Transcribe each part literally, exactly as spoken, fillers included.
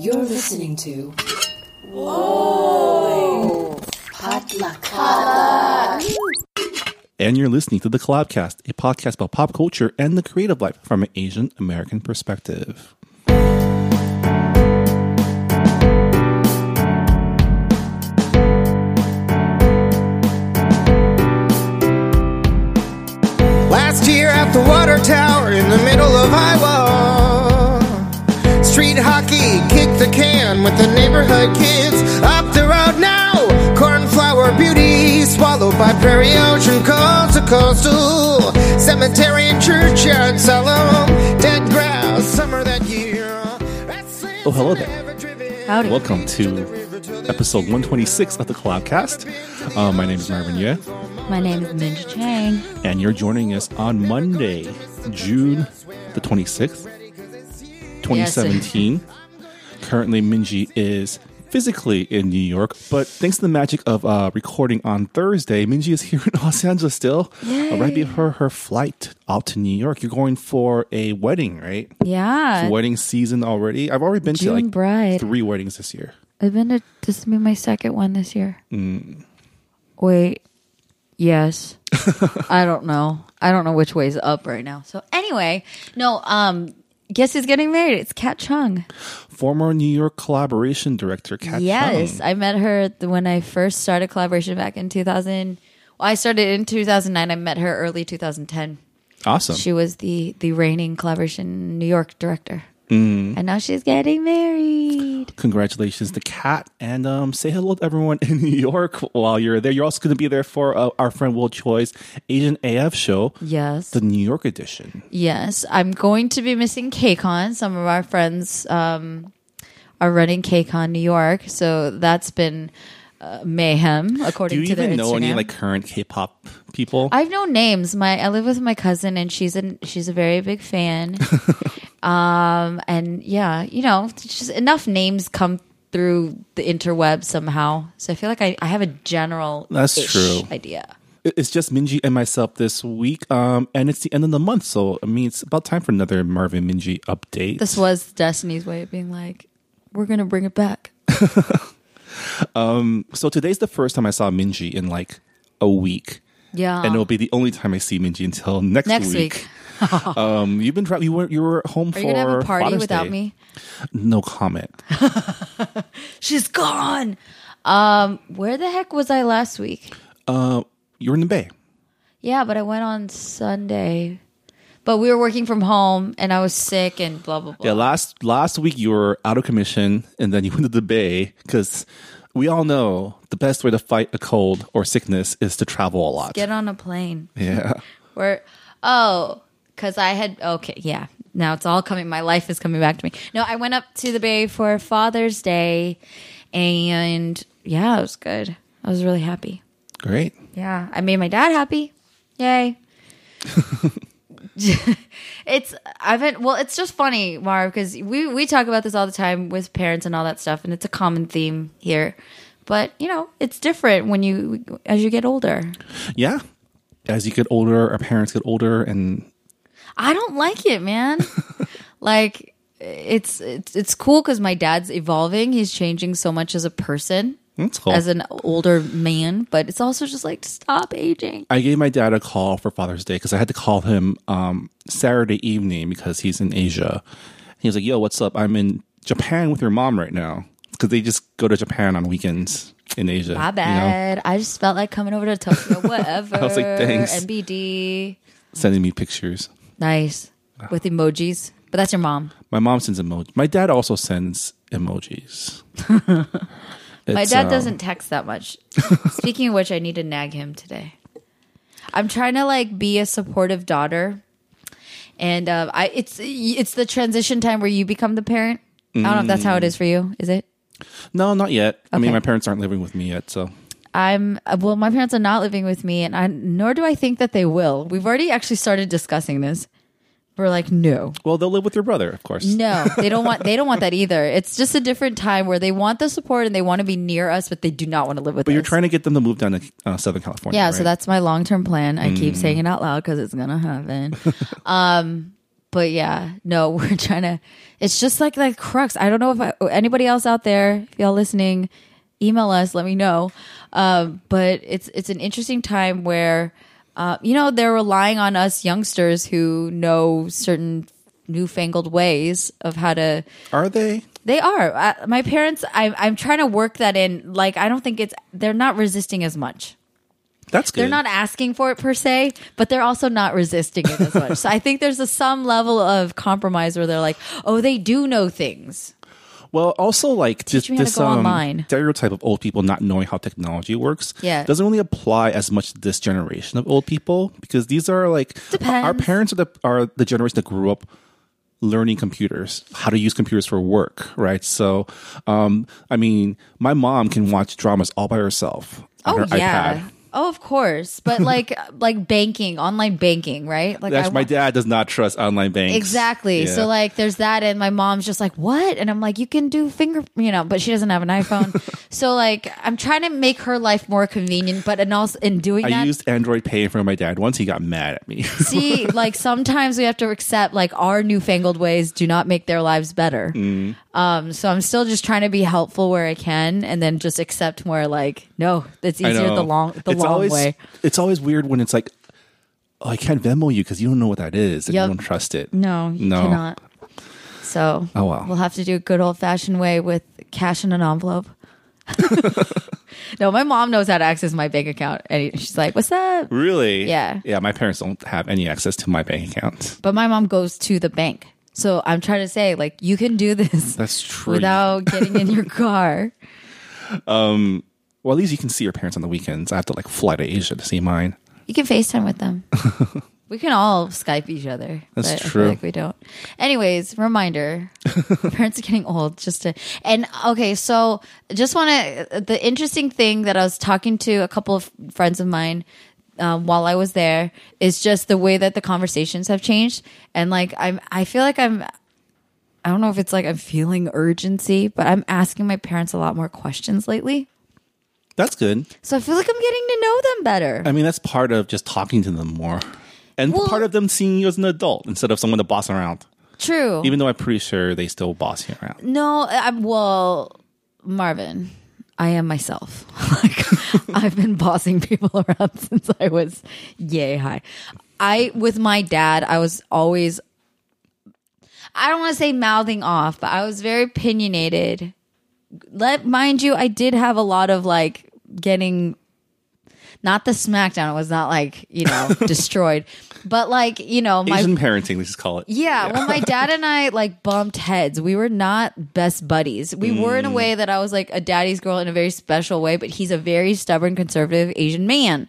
You're listening to Whoa! Potluck. Potluck. And you're listening to The Collabcast, a podcast about pop culture and the creative life from an Asian American perspective. Last year at the water tower in the middle of Iowa, street hockey kicked the can with the neighborhood kids. Up the road now, cornflower beauty swallowed by prairie ocean, coast to coastal, cemetery and churchyard solemn, dead grouse summer that year. Oh, hello there. Howdy. Welcome to episode one twenty-six of the Collabcast. Uh, my name is Marvin Yeh. My name is Minj Chang. And you're joining us on Monday, June the twenty-sixth, twenty seventeen. Yes. Currently, Minji is physically in New York, but thanks to the magic of uh, recording on Thursday, Minji is here in Los Angeles still. Uh, right before her flight out to New York. You're going for a wedding, right? Yeah. It's wedding season already. I've already been June to like bride. three weddings this year. I've been to, this will be my second one this year. Mm. Wait. Yes. I don't know. I don't know which way's up right now. So anyway, no, um, guess who's getting married? It's Kat Chung. Former New York Collaboration director, Kat yes, Chung. Yes, I met her when I first started Collaboration back in two thousand. Well, I started in two thousand nine. I met her early two thousand ten. Awesome. She was the, the reigning Collaboration New York director. Mm. And now she's getting married. Congratulations to Kat. And um, say hello to everyone in New York while you're there. You're also going to be there for uh, our friend Will Choi's Asian A F show. Yes. The New York edition. Yes. I'm going to be missing KCon. Some of our friends um, are running KCon New York. So that's been uh, mayhem, according to their Instagram. Do you even know Instagram. any like current K-pop people? I've known names. My I live with my cousin, and she's an, she's a very big fan. Um, and yeah, you know, just enough names come through the interweb somehow. So I feel like I, I have a general That's true. idea. It's just Minji and myself this week. Um, and it's the end of the month. So, I mean, it's about time for another Marvin Minji update. This was Destiny's way of being like, we're going to bring it back. um, so today's the first time I saw Minji in like a week. Yeah. And it'll be the only time I see Minji until next, next week. week. um, you've been tra- you were you were home Are for you gonna have a party Father's without Day. me? No comment. She's gone. Um, where the heck was I last week? Uh, you were in the Bay. Yeah, but I went on Sunday. But we were working from home, and I was sick, and blah blah blah. Yeah, last last week you were out of commission, and then you went to the Bay because we all know the best way to fight a cold or sickness is to travel a lot. Get on a plane. Yeah. Where? Oh. Because I had, okay, yeah. Now it's all coming, my life is coming back to me. No, I went up to the Bay for Father's Day, and yeah, it was good. I was really happy. Great. Yeah, I made my dad happy. Yay. It's, I've been, well, it's just funny, Marv, because we, we talk about this all the time with parents and all that stuff, and it's a common theme here. But, you know, it's different when you, as you get older. Yeah. As you get older, our parents get older, and I don't like it, man. Like, it's it's it's cool because my dad's evolving. He's changing so much as a person. That's cool. As an older man. But it's also just like, stop aging. I gave my dad a call for Father's Day because I had to call him um, Saturday evening because he's in Asia. He was like, yo, what's up? I'm in Japan with your mom right now. Because they just go to Japan on weekends in Asia. My bad. You know? I just felt like coming over to Tokyo, whatever. I was like, thanks. N B D. Sending me pictures. Nice. With emojis. But that's your mom. My mom sends emojis. My dad also sends emojis. My dad um... doesn't text that much. Speaking of which, I need to nag him today. I'm trying to like be a supportive daughter. And uh, I it's it's the transition time where you become the parent. Mm. I don't know if that's how it is for you. Is it? No, not yet. Okay. I mean, my parents aren't living with me yet, so. I'm well. My parents are not living with me, and I, nor do I think that they will. We've already actually started discussing this. We're like, no. Well, they'll live with your brother, of course. No, they don't want. They don't want that either. It's just a different time where they want the support and they want to be near us, but they do not want to live with. But us. But you're trying to get them to move down to uh, Southern California. Yeah, right? So that's my long term plan. I mm. keep saying it out loud because it's gonna happen. um, But yeah, no, we're trying to, it's just like the crux. I don't know if I, anybody else out there, if y'all listening, email us, let me know. Um, but it's, it's an interesting time where, uh, you know, they're relying on us youngsters who know certain newfangled ways of how to. Are they? They are. I, my parents, I, I'm trying to work that in. Like, I don't think it's, they're not resisting as much. That's good. They're not asking for it per se, but they're also not resisting it as much. So I think there's a, some level of compromise where they're like, oh, they do know things. Well, also like just this um, stereotype of old people not knowing how technology works yeah. doesn't really apply as much to this generation of old people, because these are like Depends. our parents are the, are the generation that grew up learning computers, how to use computers for work, right? So, um, I mean, my mom can watch dramas all by herself on oh, her yeah. iPad. Oh, of course. But like like banking, online banking, right? Like Actually, I, my dad does not trust online banks. Exactly. Yeah. So like there's that, and my mom's just like, what? And I'm like, you can do finger, you know, but she doesn't have an iPhone. So like I'm trying to make her life more convenient, but in, also, in doing I that. I used Android Pay for my dad once. He got mad at me. See, like sometimes we have to accept like our newfangled ways do not make their lives better. Mm. Um, so I'm still just trying to be helpful where I can, and then just accept more like, no, it's easier the long the it's long always, way. It's always weird when it's like, oh, I can't Venmo you because you don't know what that is, and yep. you don't trust it. No, you no. cannot. So oh, wow. we'll have to do a good old-fashioned way with cash in an envelope. No, my mom knows how to access my bank account, and she's like, what's that? Really? Yeah. Yeah, my parents don't have any access to my bank account. But my mom goes to the bank. So I'm trying to say, like, you can do this. That's true. Without getting in your car. Um, well, at least you can see your parents on the weekends. I have to like fly to Asia to see mine. You can FaceTime with them. We can all Skype each other. That's but true. I feel like we don't. Anyways, reminder: parents are getting old. Just to and okay, so just want to the interesting thing that I was talking to a couple of friends of mine. Um, while I was there, is just the way that the conversations have changed. And like, I'm, I feel like I'm, I don't know if it's like I'm feeling urgency, but I'm asking my parents a lot more questions lately. That's good. So I feel like I'm getting to know them better. I mean, that's part of just talking to them more. And well, part of them seeing you as an adult instead of someone to boss around. True. Even though I'm pretty sure they still boss you around. No, I'm, well, Marvin, I am myself. Like, I've been bossing people around since I was yay high. I, with my dad, I was always, I don't want to say mouthing off, but I was very opinionated. Let, mind you, I did have a lot of like getting, not the smackdown. It was not like, you know, destroyed, but like, you know, my Asian parenting, we just call it. Yeah, yeah. Well, my dad and I like bumped heads. We were not best buddies. We mm. were in a way that I was like a daddy's girl in a very special way, but he's a very stubborn, conservative Asian man.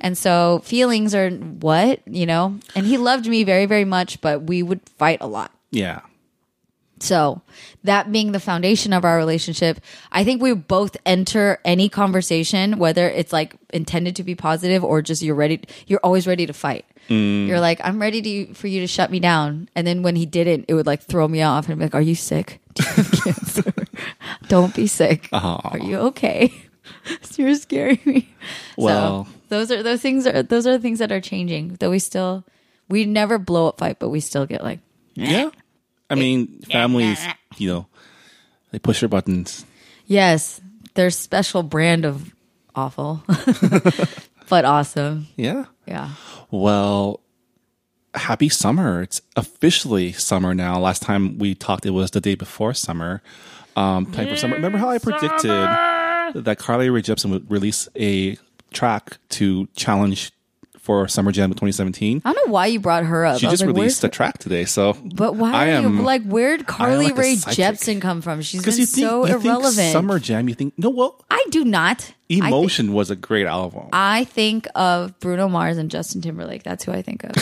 And so feelings are what, you know, and he loved me very, very much, but we would fight a lot. Yeah. So that being the foundation of our relationship, I think we both enter any conversation, whether it's like intended to be positive or just you're ready. You're always ready to fight. Mm. You're like, I'm ready to, for you to shut me down. And then when he didn't, it would like throw me off. And I'm like, are you sick? Do you have cancer? Don't be sick. Aww. Are you okay? You're scaring me. Well, so those are those things are those are the things that are changing. Though we still we never blow up fight, but we still get like, yeah. I mean, families, you know, they push their buttons. Yes. Their special brand of awful, but awesome. Yeah. Yeah. Well, happy summer. It's officially summer now. Last time we talked, it was the day before summer. Um, time yeah, for summer. Remember how I predicted summer! That Carly Rae Jepsen would release a track to challenge for Summer Jam of twenty seventeen. I don't know why you brought her up. She just like, released a track today, so. But why? I am, you, like, where'd Carly like Rae Jepsen come from? She's been you think, so you irrelevant. Think Summer Jam, you think? No, well, I do not. Emotion think, was a great album. I think of Bruno Mars and Justin Timberlake. That's who I think of.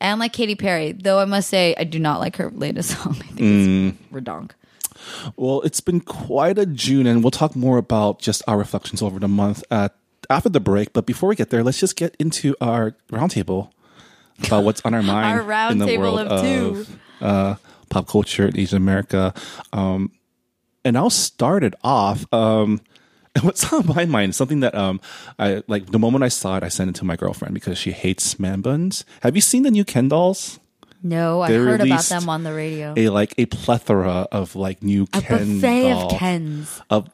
And like Katy Perry, though I must say I do not like her latest song. I think mm. it's redonk. Well, it's been quite a June, and we'll talk more about just our reflections over the month at. After the break, but before we get there, let's just get into our roundtable about what's on our mind our round in the table world of, two. of uh, pop culture in Asian America. Um, and I'll start it off. Um, and what's on my mind is something that um, I like. The moment I saw it, I sent it to my girlfriend because she hates man buns. Have you seen the new Ken dolls? No, I heard about them on the radio. A like a plethora of like new a Ken buffet doll, of Kens of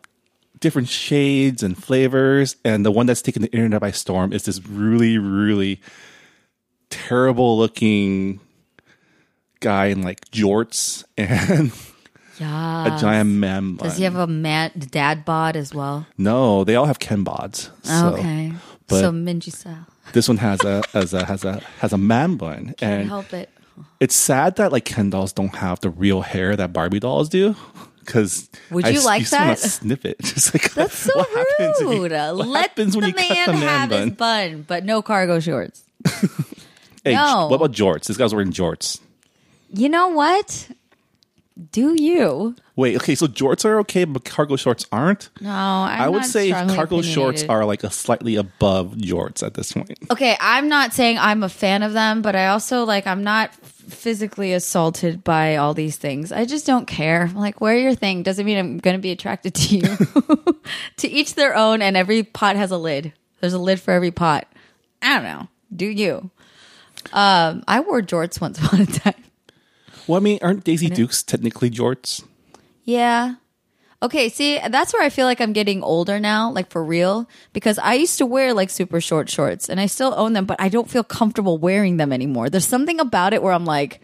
different shades and flavors, and the one that's taken the internet by storm is this really, really terrible looking guy in like jorts and yes. a giant man bun. Does he have a man, dad bod as well? No, they all have Ken bods. So. Okay, but so Minji style. This one has a has a has a has a man bun. Can't and help it. It's sad that like Ken dolls don't have the real hair that Barbie dolls do. Because would you I, like you that? Snip it. Just like, that's so what happens rude. You, what Let happens when the, you man cut the man have bun? His bun, but no cargo shorts. Hey, no. What about jorts? This guy's wearing jorts. You know what? Do you? Wait, okay, so jorts are okay, but cargo shorts aren't? No, I'm I would not say cargo shorts are like a slightly above jorts at this point. Okay, I'm not saying I'm a fan of them, but I also like I'm not physically assaulted by all these things. I just don't care. Like, wear your thing doesn't mean I'm going to be attracted to you. To each their own, and every pot has a lid. There's a lid for every pot. I don't know. Do you? Um, I wore jorts once upon a time. Well, I mean, aren't Daisy Dukes technically jorts? Yeah. Okay, see, that's where I feel like I'm getting older now, like for real, because I used to wear like super short shorts and I still own them, but I don't feel comfortable wearing them anymore. There's something about it where I'm like,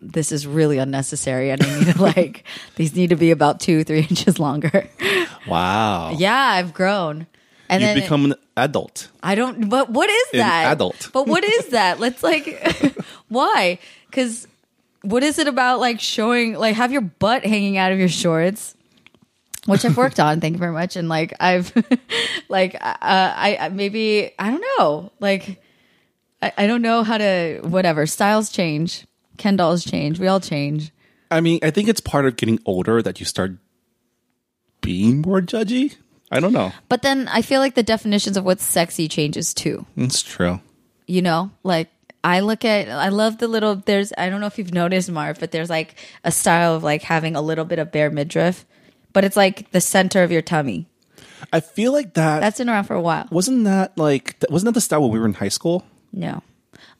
this is really unnecessary and I need to like, these need to be about two, three inches longer. Wow. Yeah, I've grown. And You've then become it, an adult. I don't, but what is that? An adult. But what is that? Let's like, why? Because... what is it about like showing, like have your butt hanging out of your shorts, which I've worked on. Thank you very much. And like, I've like, uh, I, I maybe, I don't know. Like, I, I don't know how to, whatever. Styles change. Ken dolls change. We all change. I mean, I think it's part of getting older that you start being more judgy. I don't know. But then I feel like the definitions of what's sexy changes too. It's true. You know, like. I look at, I love the little, there's, I don't know if you've noticed, Marv, but there's like a style of like having a little bit of bare midriff, but it's like the center of your tummy. I feel like that. That's been around for a while. Wasn't that like, wasn't that the style when we were in high school? No.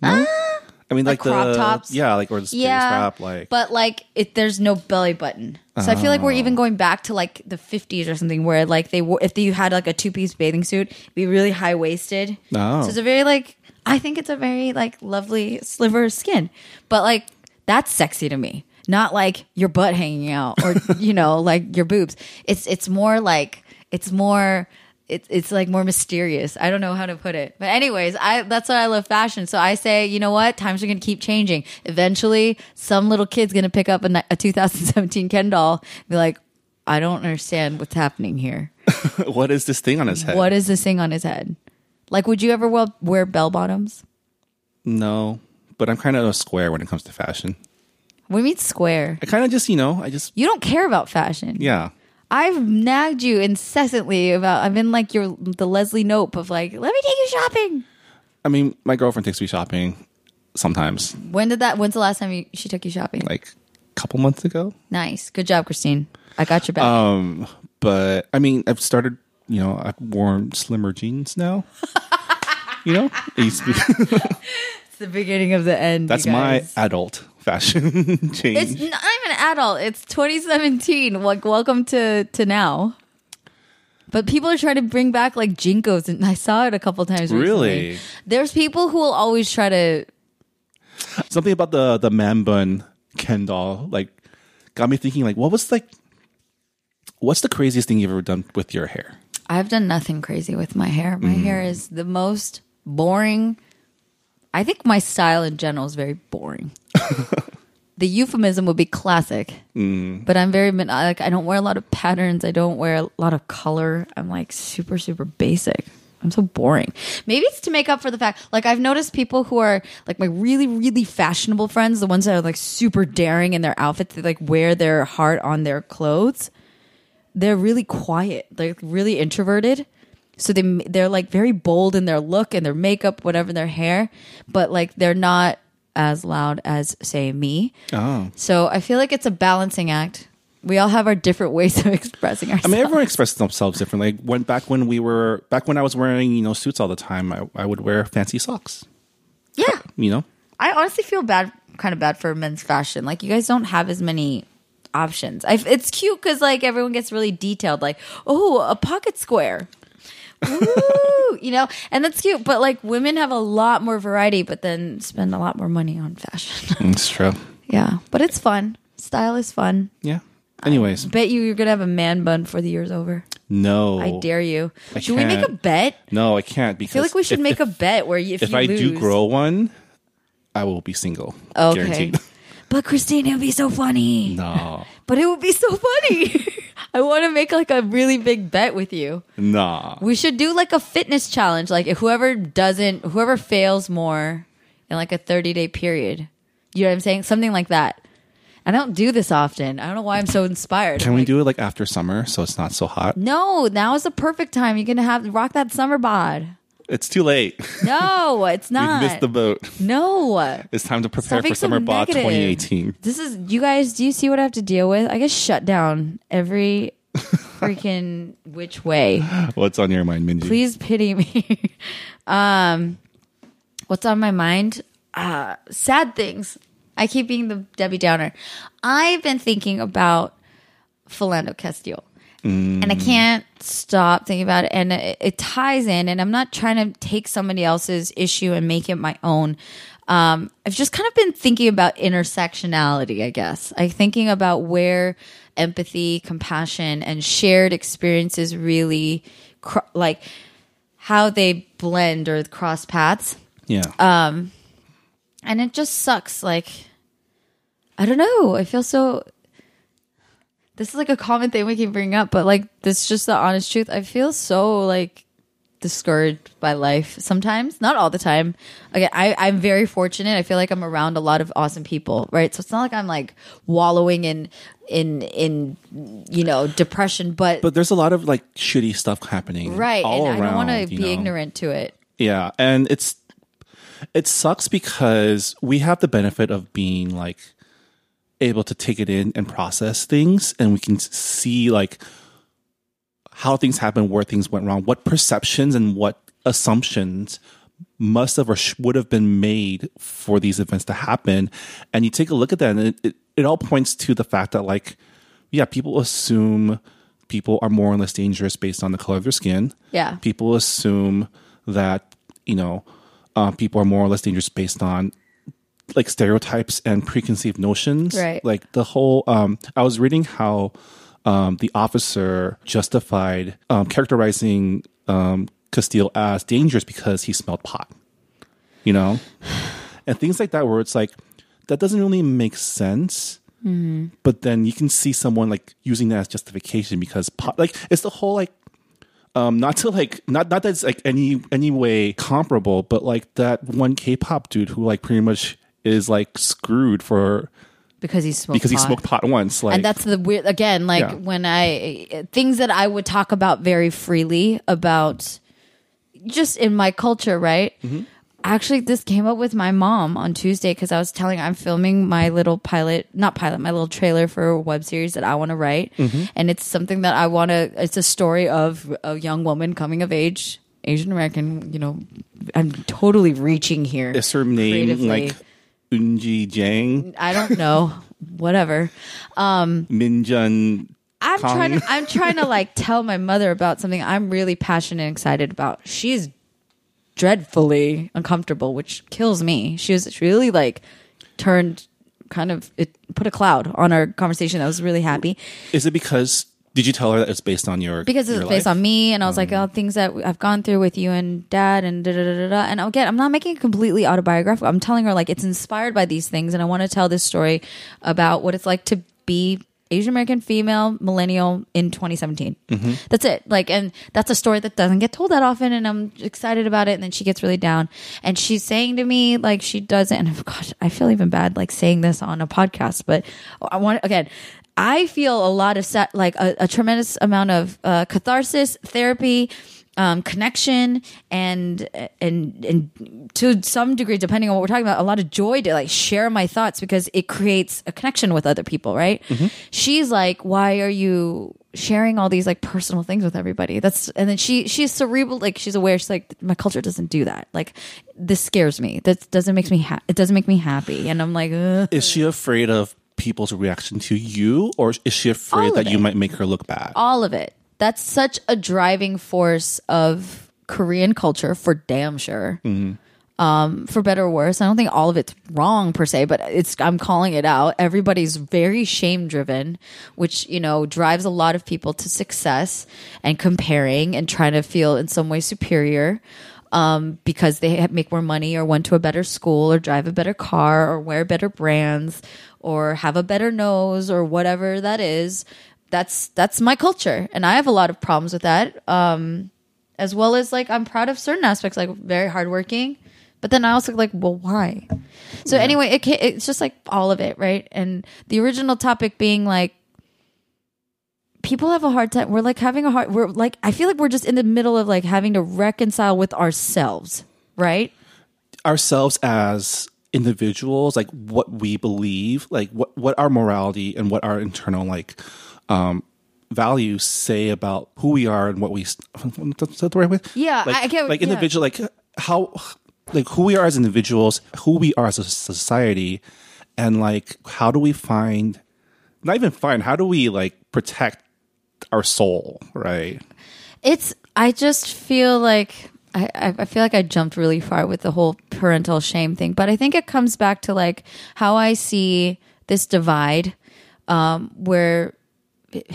No? Ah, I mean like, like crop the, tops? Yeah, like, or the space yeah, top. Like. But like, it, there's no belly button. So oh. I feel like we're even going back to like the fifties or something where like they, if you had like a two-piece bathing suit, it'd be really high-waisted. Oh. So it's a very like. I think it's a very, like, lovely sliver of skin. But, like, that's sexy to me. Not, like, your butt hanging out or, you know, like, your boobs. It's it's more, like, it's more, it, it's, like, more mysterious. I don't know how to put it. But anyways, I that's why I love fashion. So I say, you know what? Times are going to keep changing. Eventually, some little kid's going to pick up a, a two thousand seventeen Ken doll and be like, I don't understand what's happening here. What is this thing on his head? What is this thing on his head? Like, would you ever well wear bell bottoms? No, but I'm kind of a square when it comes to fashion. What do you mean square? I kind of just, you know, I just... You don't care about fashion. Yeah. I've nagged you incessantly about... I've been like your the Leslie Knope of like, let me take you shopping. I mean, my girlfriend takes me shopping sometimes. When did that... When's the last time you, she took you shopping? Like, a couple months ago. Nice. Good job, Christine. I got your back. Um, but, I mean, I've started... You know, I've worn slimmer jeans now. You know? It's the beginning of the end. That's my adult fashion change. It's not, I'm an adult. It's twenty seventeen. Like, welcome to, to now. But people are trying to bring back, like, Jinkos. And I saw it a couple times recently. Really? There's people who will always try to... Something about the, the man bun Ken doll, like, got me thinking, like, what was, like... What's the craziest thing you've ever done with your hair? I've done nothing crazy with my hair. My mm. hair is the most boring. I think my style in general is very boring. The euphemism would be classic. Mm. But I'm very, like, I don't wear a lot of patterns. I don't wear a lot of color. I'm like super, super basic. I'm so boring. Maybe it's to make up for the fact, like I've noticed people who are like my really, really fashionable friends, the ones that are like super daring in their outfits, they like wear their heart on their clothes. They're really quiet, like really introverted. So they, they're like very bold in their look and their makeup, whatever, their hair. But like they're not as loud as, say, me. Oh. So I feel like it's a balancing act. We all have our different ways of expressing ourselves. I mean, everyone expresses themselves differently. Like when, back when we were, back when I was wearing, you know, suits all the time, I, I would wear fancy socks. Yeah. You know? I honestly feel bad kind of bad for men's fashion. Like, you guys don't have as many options. I, it's cute because, like, everyone gets really detailed. Like, oh, a pocket square. Ooh, you know, and that's cute. But, like, women have a lot more variety, but then spend a lot more money on fashion. It's true. Yeah, but it's fun. Style is fun. Yeah. Anyways, I bet you you're gonna have a man bun before the year's over. No, I dare you. I should can't. We make a bet? No, I can't. Because I feel like we should if, make if, a bet where if, if you I lose, do grow one, I will be single. Okay, guaranteed. But Christine, it would be so funny. No, but it would be so funny. I want to make like a really big bet with you. Nah, we should do like a fitness challenge. Like whoever doesn't, whoever fails more in like a thirty day period. You know what I'm saying? Something like that. I don't do this often. I don't know why I'm so inspired. Can like, we do it like after summer so it's not so hot? No, now is the perfect time. You're going to have rock that summer bod. It's too late. No, it's not. We missed the boat. No. It's time to prepare Stop for summer bod negative. twenty eighteen. This is, you guys, do you see what I have to deal with? I get shut down every freaking which way. What's on your mind, Minji? Please pity me. um, what's on my mind? Uh, sad things. I keep being the Debbie Downer. I've been thinking about Philando Castile. Mm. And I can't stop thinking about it. And it, it ties in. And I'm not trying to take somebody else's issue and make it my own. Um, I've just kind of been thinking about intersectionality, I guess. I'm thinking about where empathy, compassion, and shared experiences really, cr- like, how they blend or cross paths. Yeah. Um. And it just sucks. Like, I don't know. I feel so. This is like a common thing we can bring up, but like, this is just the honest truth. I feel so like discouraged by life sometimes, not all the time. Again, I, I'm very fortunate. I feel like I'm around a lot of awesome people, right? So it's not like I'm like wallowing in in in you know depression, but but there's a lot of like shitty stuff happening, right? All and around, I don't want to be know? ignorant to it. Yeah, and it's. It sucks because we have the benefit of being like able to take it in and process things, and we can see like how things happen, where things went wrong, what perceptions and what assumptions must have or sh- would have been made for these events to happen. And you take a look at that, and it, it, it all points to the fact that like, yeah, people assume people are more or less dangerous based on the color of their skin. Yeah. People assume that, you know, Uh, people are more or less dangerous based on like stereotypes and preconceived notions. Right. Like the whole, um, I was reading how um, the officer justified um, characterizing um, Castile as dangerous because he smelled pot, you know? And things like that where it's like, that doesn't really make sense. Mm-hmm. But then you can see someone like using that as justification because pot, like it's the whole like, Um, not to like, not not that it's like any any way comparable, but like that one K-pop dude who like pretty much is like screwed for because he smoked because pot. he smoked pot once, like, and that's the weird again. Like yeah. when I things that I would talk about very freely about just in my culture, right? Mm-hmm. Actually, this came up with my mom on Tuesday because I was telling her I'm filming my little pilot, not pilot, my little trailer for a web series that I want to write. Mm-hmm. And it's something that I want to, it's a story of a young woman coming of age, Asian American, you know, I'm totally reaching here. Is her name like Eunji Jang? I don't know. Whatever. Um, Minjun. I'm Kong. trying to, I'm trying to like tell my mother about something I'm really passionate and excited about. She's dreadfully uncomfortable, which kills me. She was really like turned kind of it put a cloud on our conversation. I was really happy. Is it because did you tell her that it's based on your because it's your based life? on me? And I was um, like, oh, things that I've gone through with you and Dad and da da da da. And again, I'm not making it completely autobiographical. I'm telling her like it's inspired by these things, and I want to tell this story about what it's like to be Asian American female millennial in twenty seventeen. Mm-hmm. That's it. Like, and that's a story that doesn't get told that often, and I'm excited about it. And then she gets really down, and she's saying to me like she doesn't. And gosh, I feel even bad like saying this on a podcast, but I want again. I feel a lot of sat, like a, a tremendous amount of uh, catharsis, therapy, um, connection, and and and to some degree, depending on what we're talking about, a lot of joy to like share my thoughts because it creates a connection with other people, right? Mm-hmm. She's like, why are you sharing all these like personal things with everybody. That's, and then she, she's cerebral. Like she's aware. She's like, my culture doesn't do that. Like this scares me. That doesn't make me, ha- it doesn't make me happy. And I'm like, ugh. Is she afraid of people's reaction to you, or is she afraid that it. you might make her look bad? All of it. That's such a driving force of Korean culture, for damn sure. Mm-hmm. Um, for better or worse. I don't think all of it's wrong per se, but it's, I'm calling it out. Everybody's very shame driven, which, you know, drives a lot of people to success and comparing and trying to feel in some way superior, um, because they make more money or went to a better school or drive a better car or wear better brands or have a better nose or whatever that is. That's, that's my culture. And I have a lot of problems with that. Um, as well as like, I'm proud of certain aspects, like very hardworking. But then I also like, well, why? So yeah. anyway, it, it's just like all of it, right? And the original topic being like, people have a hard time. We're like having a hard, we're like, I feel like we're just in the middle of like having to reconcile with ourselves, right? Ourselves as individuals, like what we believe, like what, what our morality and what our internal like um values say about who we are and what we, is that the right way? Yeah. Like, I can't, like individual, yeah. like how... Like who we are as individuals, who we are as a society, and like how do we find, not even find, how do we like protect our soul, right? It's, I just feel like, I, I feel like I jumped really far with the whole parental shame thing, but I think it comes back to like how I see this divide um, where... It,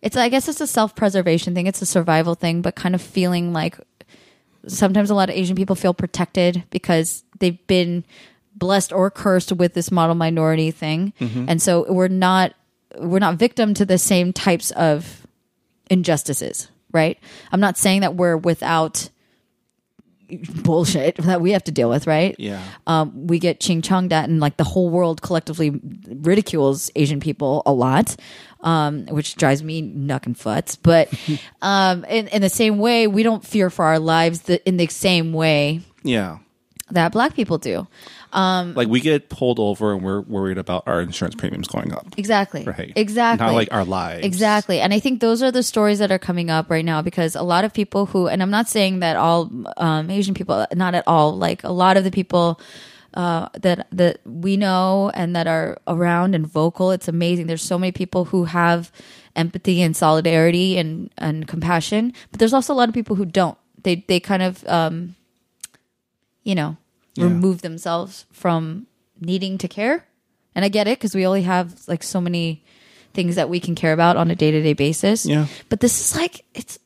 it's, I guess it's a self-preservation thing, it's a survival thing, but kind of feeling like sometimes a lot of Asian people feel protected because they've been blessed or cursed with this model minority thing. Mm-hmm. And so we're not, we're not victim to the same types of injustices, right? I'm not saying that we're without bullshit that we have to deal with, right? Yeah. Um, we get ching-chonged at, and like the whole world collectively ridicules Asian people a lot. Um, which drives me nuck and futz. But um, in, in the same way, we don't fear for our lives the, in the same way yeah. that Black people do. Um, like we get pulled over and we're worried about our insurance premiums going up. Exactly. Right. Exactly. Not like our lives. Exactly. And I think those are the stories that are coming up right now, because a lot of people who, and I'm not saying that all um, Asian people, not at all, like a lot of the people Uh, that that we know and that are around and vocal. It's amazing. There's so many people who have empathy and solidarity and, and compassion, but there's also a lot of people who don't. They they kind of um, you know yeah. remove themselves from needing to care. And I get it, because we only have like so many things that we can care about on a day to day basis. Yeah. But this is like it's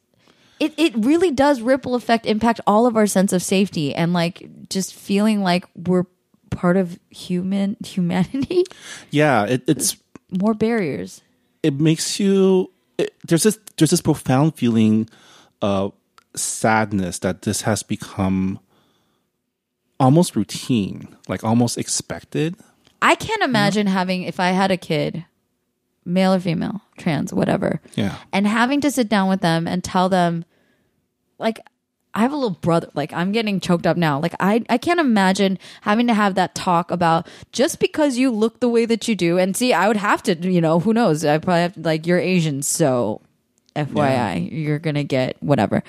it it really does ripple effect impact all of our sense of safety and like just feeling like we're part of human humanity. Yeah, it, it's there's more barriers. It makes you it, there's this there's this profound feeling of sadness that this has become almost routine, like almost expected. I can't imagine you know? having if I had a kid, male or female, trans, whatever. Yeah. And having to sit down with them and tell them, like, I have a little brother. Like, I'm getting choked up now. Like, I, I can't imagine having to have that talk about just because you look the way that you do. And see, I would have to, you know, who knows? I probably have to, like, you're Asian, so F Y I, yeah. you're going to get whatever.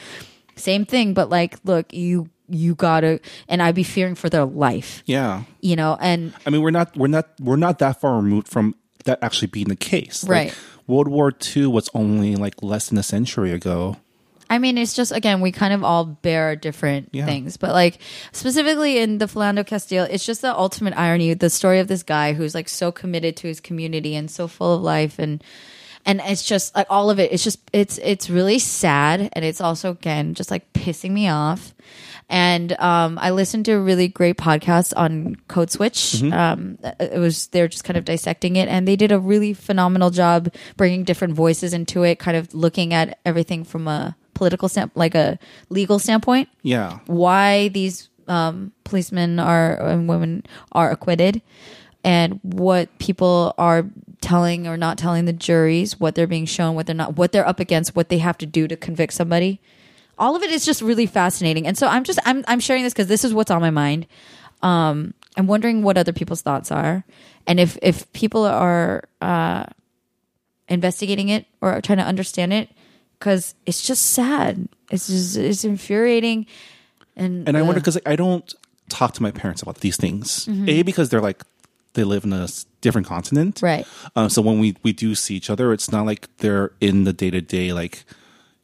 Same thing, but, like, look, you you got to, and I'd be fearing for their life. Yeah. You know, and... I mean, we're not, we're not, we're not that far removed from that actually being the case. Right. Like, World War Two was only, like, less than a century ago. I mean, it's just, again, we kind of all bear different yeah. things. But, like, specifically in the Philando Castile, it's just the ultimate irony, the story of this guy who's, like, so committed to his community and so full of life. And and it's just, like, all of it. It's just, it's it's really sad. And it's also, again, just, like, pissing me off. And um, I listened to a really great podcast on Code Switch. Mm-hmm. Um, it was, they're just kind of dissecting it. And they did a really phenomenal job bringing different voices into it, kind of looking at everything from a political stand, like a legal standpoint. Yeah. Why these um, policemen are and women are acquitted, and what people are telling or not telling the juries, what they're being shown, what they're not, what they're up against, what they have to do to convict somebody. All of it is just really fascinating. And so I'm just I'm I'm sharing this because this is what's on my mind. Um, I'm wondering what other people's thoughts are, and if if people are uh, investigating it or trying to understand it because it's just sad. It's just, it's infuriating. And and I uh, wonder because like, I don't talk to my parents about these things. Mm-hmm. A, because they're like, they live in a different continent. Right. Um, so when we, we do see each other, it's not like they're in the day-to-day, like,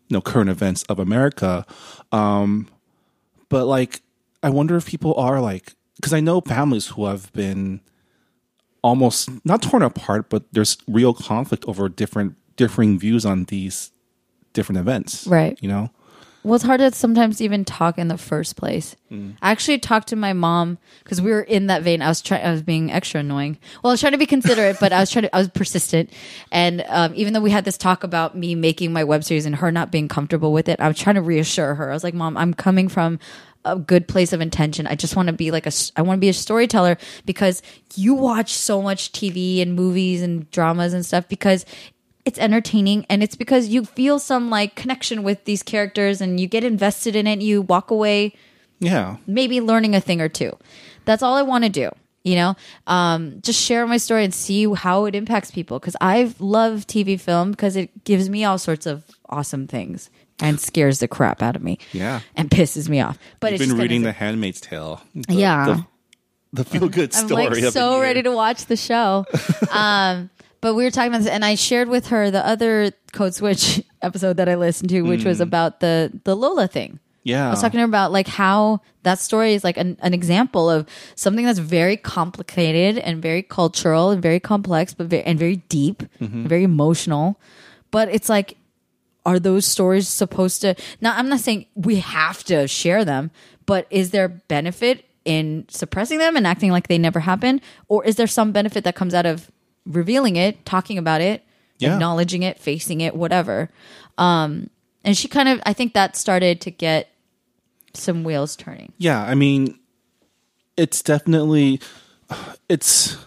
you know, current events of America. Um, but like, I wonder if people are like, because I know families who have been almost not torn apart, but there's real conflict over different differing views on these different events. Right. You know? Well, it's hard to sometimes even talk in the first place. Mm. I actually talked to my mom because we were in that vein. I was trying, I was being extra annoying. Well, I was trying to be considerate, but I was trying to, I was persistent. And um, even though we had this talk about me making my web series and her not being comfortable with it, I was trying to reassure her. I was like, Mom, I'm coming from a good place of intention. I just want to be like a, I want to be a storyteller because you watch so much T V and movies and dramas and stuff because it's entertaining and it's because you feel some like connection with these characters and you get invested in it. You walk away, yeah, maybe learning a thing or two. That's all I want to do. You know, um, just share my story and see how it impacts people. Cause I love T V film because it gives me all sorts of awesome things. And scares the crap out of me. Yeah. And pisses me off. But You've it's been reading The Handmaid's Tale. The, yeah. The, the feel-good story. I'm like of so ready to watch the show. um, but we were talking about this, and I shared with her the other Code Switch episode that I listened to, which mm. was about the, the Lola thing. Yeah. I was talking to her about like how that story is like an, an example of something that's very complicated and very cultural and very complex but very, and very deep, mm-hmm. and very emotional. But it's like, are those stories supposed to... Now, I'm not saying we have to share them, but is there benefit in suppressing them and acting like they never happened? Or is there some benefit that comes out of revealing it, talking about it, yeah. acknowledging it, facing it, whatever? Um, and she kind of... I think that started to get some wheels turning. Yeah, I mean, it's definitely... It's,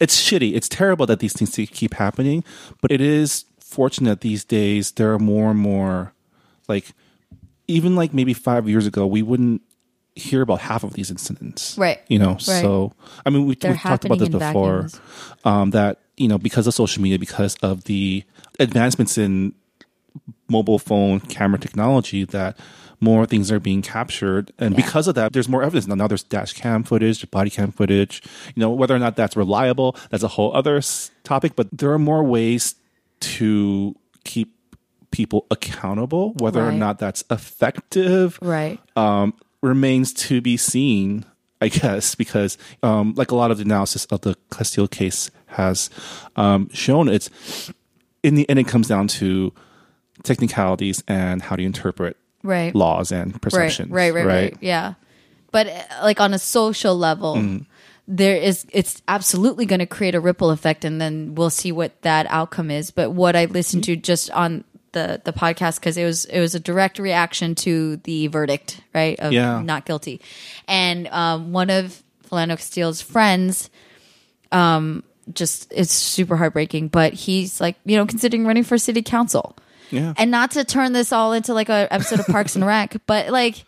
it's shitty. It's terrible that these things keep happening, but it is... fortunate these days there are more and more, like, even like maybe five years ago we wouldn't hear about half of these incidents, right? You know, right. So I mean we, we've talked about this before, um, that, you know, because of social media, because of the advancements in mobile phone camera technology, that more things are being captured, and yeah. because of that there's more evidence now. Now there's dash cam footage, body cam footage, you know, whether or not that's reliable, that's a whole other topic, but there are more ways to keep people accountable, whether right. or not that's effective, right? Um, remains to be seen, I guess, because um, like a lot of the analysis of the Castile case has um, shown, it's in the end it comes down to technicalities and how do you interpret right. laws and perceptions, right, right, right, right? right. Yeah, but like on a social level. Mm. There is, it's absolutely going to create a ripple effect, and then we'll see what that outcome is. But what I listened to just on the, the podcast, because it was it was a direct reaction to the verdict, right? Of yeah. not guilty. And um, one of Philando Castile's friends, um, just it's super heartbreaking. But he's like, you know, considering running for city council, yeah. And not to turn this all into like an episode of Parks and Rec, but like.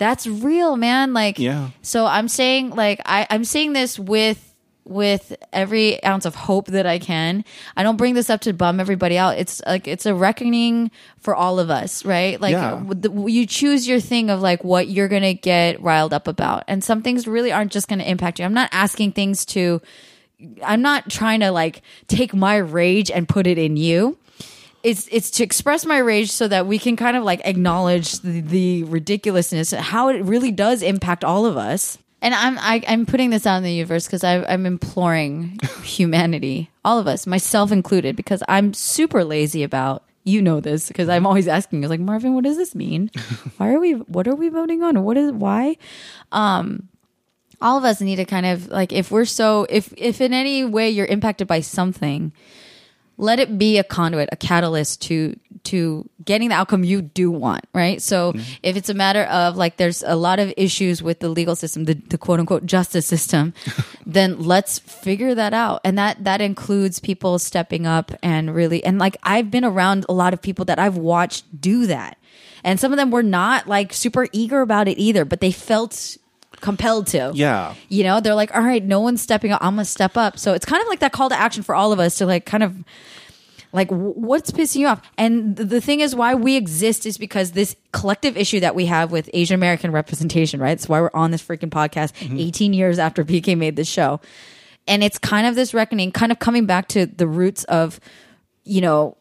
That's real, man. Like, yeah. So I'm saying, like, I, I'm saying this with with every ounce of hope that I can. I don't bring this up to bum everybody out. It's like it's a reckoning for all of us, right? Like, yeah. the, you choose your thing of like what you're gonna get riled up about, and some things really aren't just gonna impact you. I'm not asking things to. I'm not trying to like take my rage and put it in you. It's it's to express my rage so that we can kind of like acknowledge the, the ridiculousness, how it really does impact all of us. And I'm I, I'm putting this out in the universe because I'm imploring humanity, all of us, myself included, because I'm super lazy about, you know this, because I'm always asking, I was like, Marvin, what does this mean? Why are we? What are we voting on? What is why? Um, all of us need to kind of like, if we're so if if in any way you're impacted by something. Let it be a conduit, a catalyst to to getting the outcome you do want, right? So mm-hmm. if it's a matter of like there's a lot of issues with the legal system, the, the quote-unquote justice system, then let's figure that out. And that that includes people stepping up and really – and like I've been around a lot of people that I've watched do that. And some of them were not like super eager about it either, but they felt – compelled to. Yeah. You know, they're like, all right, no one's stepping up. I'm going to step up. So it's kind of like that call to action for all of us to like kind of Like, what's pissing you off? And the thing is, why we exist is because this collective issue that we have with Asian American representation, right? It's why we're on this freaking podcast mm-hmm. eighteen years after B K made this show. And it's kind of this reckoning, kind of coming back to the roots of, you know,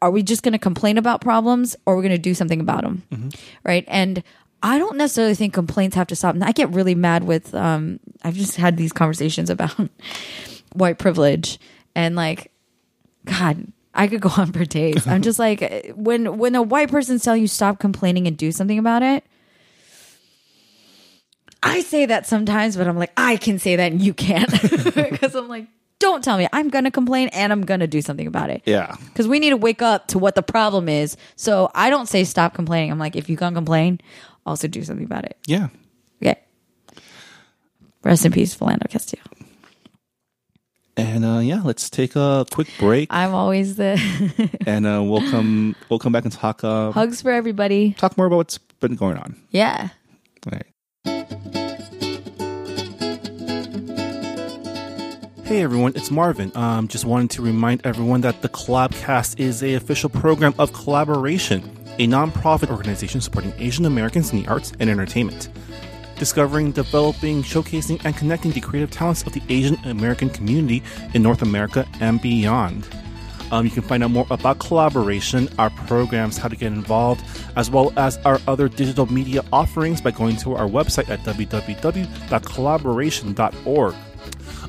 are we just going to complain about problems, or are we going to do something about them? Mm-hmm. Right. And I don't necessarily think complaints have to stop. And I get really mad with, um, I've just had these conversations about white privilege, and like, God, I could go on for days. I'm just like, when, when a white person's telling you stop complaining and do something about it, I say that sometimes, but I'm like, I can say that and you can't. Because I'm like, don't tell me. I'm going to complain and I'm going to do something about it. Yeah. Because we need to wake up to what the problem is. So I don't say stop complaining. I'm like, if you're going to complain, also do something about it. Yeah. Okay. Rest in peace, Philando Castile. And uh, yeah, let's take a quick break. I'm always the... and uh, we'll come We'll come back and talk... Uh, Hugs for everybody. Talk more about what's been going on. Yeah. All right. Hey everyone, it's Marvin. Um, just wanted to remind everyone that the Collabcast is an official program of Collaboration, a nonprofit organization supporting Asian Americans in the arts and entertainment. Discovering, developing, showcasing, and connecting the creative talents of the Asian American community in North America and beyond. Um, you can find out more about Collaboration, our programs, how to get involved, as well as our other digital media offerings by going to our website at w w w dot collaboration dot org.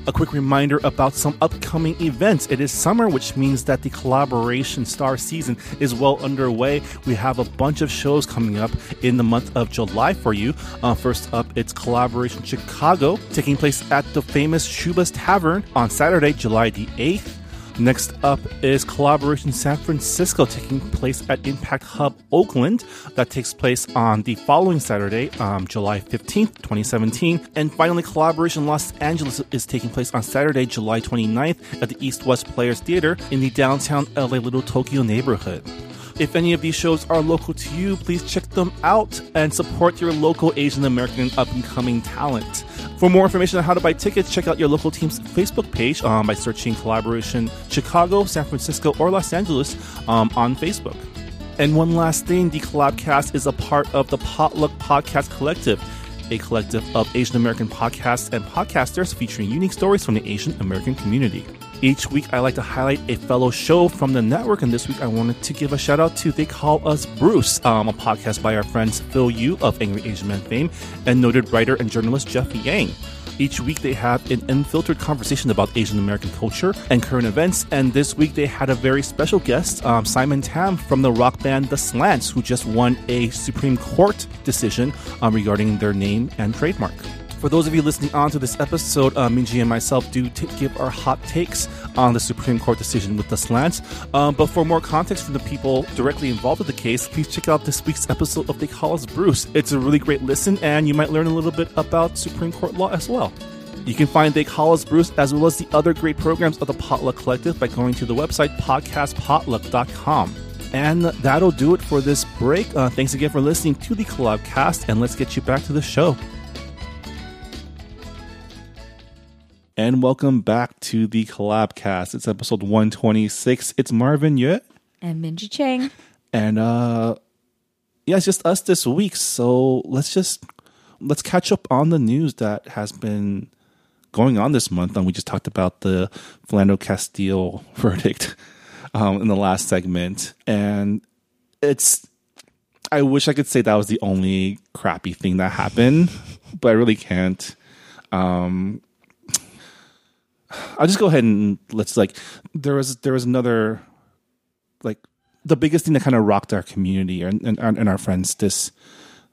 A quick reminder about some upcoming events. It is summer, which means that the Collaboration Star season is well underway. We have a bunch of shows coming up in the month of July for you. Uh, first up, it's Collaboration Chicago, taking place at the famous Shuba's Tavern on Saturday, July the eighth. Next up is Collaboration San Francisco, taking place at Impact Hub Oakland. That takes place on the following Saturday, um, July fifteenth, twenty seventeen. And finally, Collaboration Los Angeles is taking place on Saturday, July twenty-ninth at the East West Players Theater in the downtown L A Little Tokyo neighborhood. If any of these shows are local to you, please check them out and support your local Asian American up-and-coming talent. For more information on how to buy tickets, check out your local team's Facebook page um, by searching Collaboration Chicago, San Francisco, or Los Angeles um, on Facebook. And one last thing, the Collabcast is a part of the Potluck Podcast Collective, a collective of Asian American podcasts and podcasters featuring unique stories from the Asian American community. Each week, I like to highlight a fellow show from the network, and this week I wanted to give a shout-out to They Call Us Bruce, um, a podcast by our friends Phil Yu of Angry Asian Man fame and noted writer and journalist Jeff Yang. Each week, they have an unfiltered conversation about Asian American culture and current events, and this week they had a very special guest, um, Simon Tam from the rock band The Slants, who just won a Supreme Court decision um, regarding their name and trademark. For those of you listening on to this episode, uh, Minji and myself do t- give our hot takes on the Supreme Court decision with The Slants. Um, but for more context from the people directly involved with the case, please check out this week's episode of They Call Us Bruce. It's a really great listen, and you might learn a little bit about Supreme Court law as well. You can find They Call Us Bruce as well as the other great programs of the Potluck Collective by going to the website podcast potluck dot com. And that'll do it for this break. Uh, thanks again for listening to the Collabcast, and let's get you back to the show. And welcome back to the Collabcast. It's episode one twenty-six. It's Marvin Yue. And Minji Chang. And uh, yeah, it's just us this week. So let's just let's catch up on the news that has been going on this month. And we just talked about the Philando Castile verdict um, in the last segment. And it's I wish I could say that was the only crappy thing that happened, but I really can't. Um I'll just go ahead and let's like there was there was another like the biggest thing that kind of rocked our community and, and, and our friends this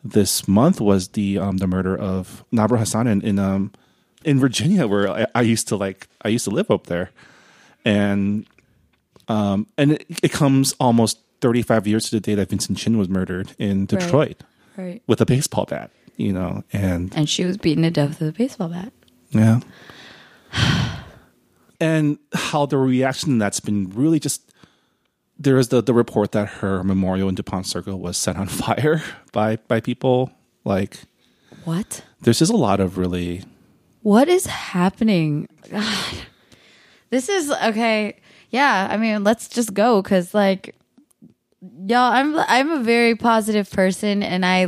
this month was the um, the murder of Nabra Hassan in in, um, in Virginia, where I, I used to like I used to live up there, and um and it, it comes almost thirty-five years to the day that Vincent Chin was murdered in Detroit, right, right. with a baseball bat, you know, and and she was beaten to death with a baseball bat. Yeah. And how the reaction that's been really just there is the, the report that her memorial in DuPont Circle was set on fire by by people. Like what? There's just a lot of really what is happening? God, this is okay. yeah, I mean, let's just go, because like, y'all, I'm I'm a very positive person, and I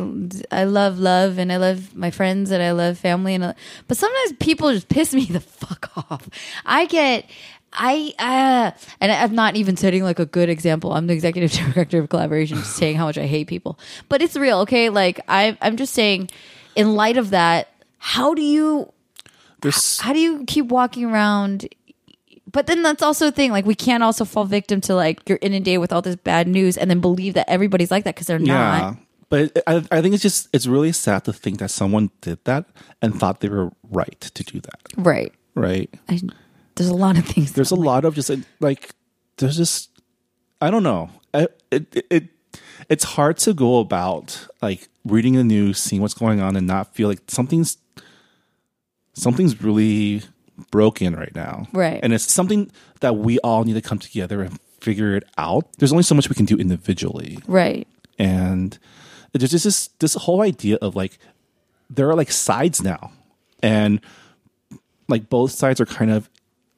I love love, and I love my friends, and I love family, and I, but sometimes people just piss me the fuck off. I get. I, uh, and I'm not even setting like a good example. I'm the executive director of Collaboration, just saying how much I hate people, but it's real. Okay. Like I, I'm just saying in light of that, how do you, There's... how do you keep walking around? But then that's also the thing. Like we can't also fall victim to like you're inundated with all this bad news and then believe that everybody's like that. Cause they're yeah, not. But I, I think it's just, it's really sad to think that someone did that and thought they were right to do that. Right. Right. I, There's a lot of things. There's a like. lot of just like, there's just, I don't know. I, it, it it It's hard to go about like reading the news, seeing what's going on and not feel like something's, something's really broken right now. Right. And it's something that we all need to come together and figure it out. There's only so much we can do individually. Right. And there's just this, this whole idea of like, there are like sides now and like both sides are kind of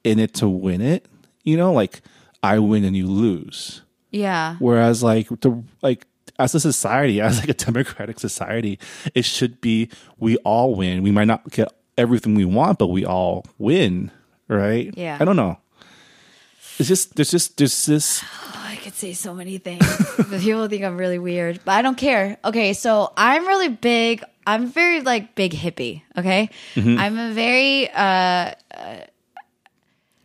in it to win it, you know, like I win and you lose. Yeah. Whereas like the like as a society, as like a democratic society, it should be we all win. We might not get everything we want, but we all win, right? Yeah. I don't know. It's just there's just there's this. Oh, I could say so many things. But people think I'm really weird, but I don't care. Okay, so I'm really big. I'm very like big hippie. Okay, mm-hmm. I'm a very. uh, uh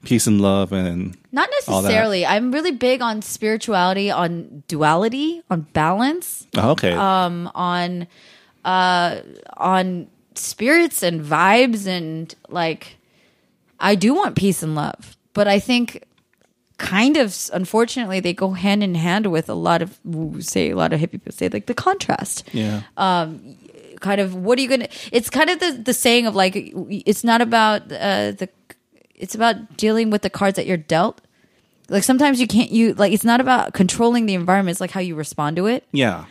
Peace and love and not necessarily. I'm really big on spirituality, on duality, on balance. Oh, okay. Um, on, uh, on spirits and vibes and like, I do want peace and love, but I think kind of unfortunately they go hand in hand with a lot of say a lot of hippie people say like the contrast. Yeah. Um. Kind of what are you gonna? It's kind of the the saying of like it's not about uh the. It's about dealing with the cards that you're dealt. Like sometimes you can't, you like, it's not about controlling the environment. It's like how you respond to it. Yeah.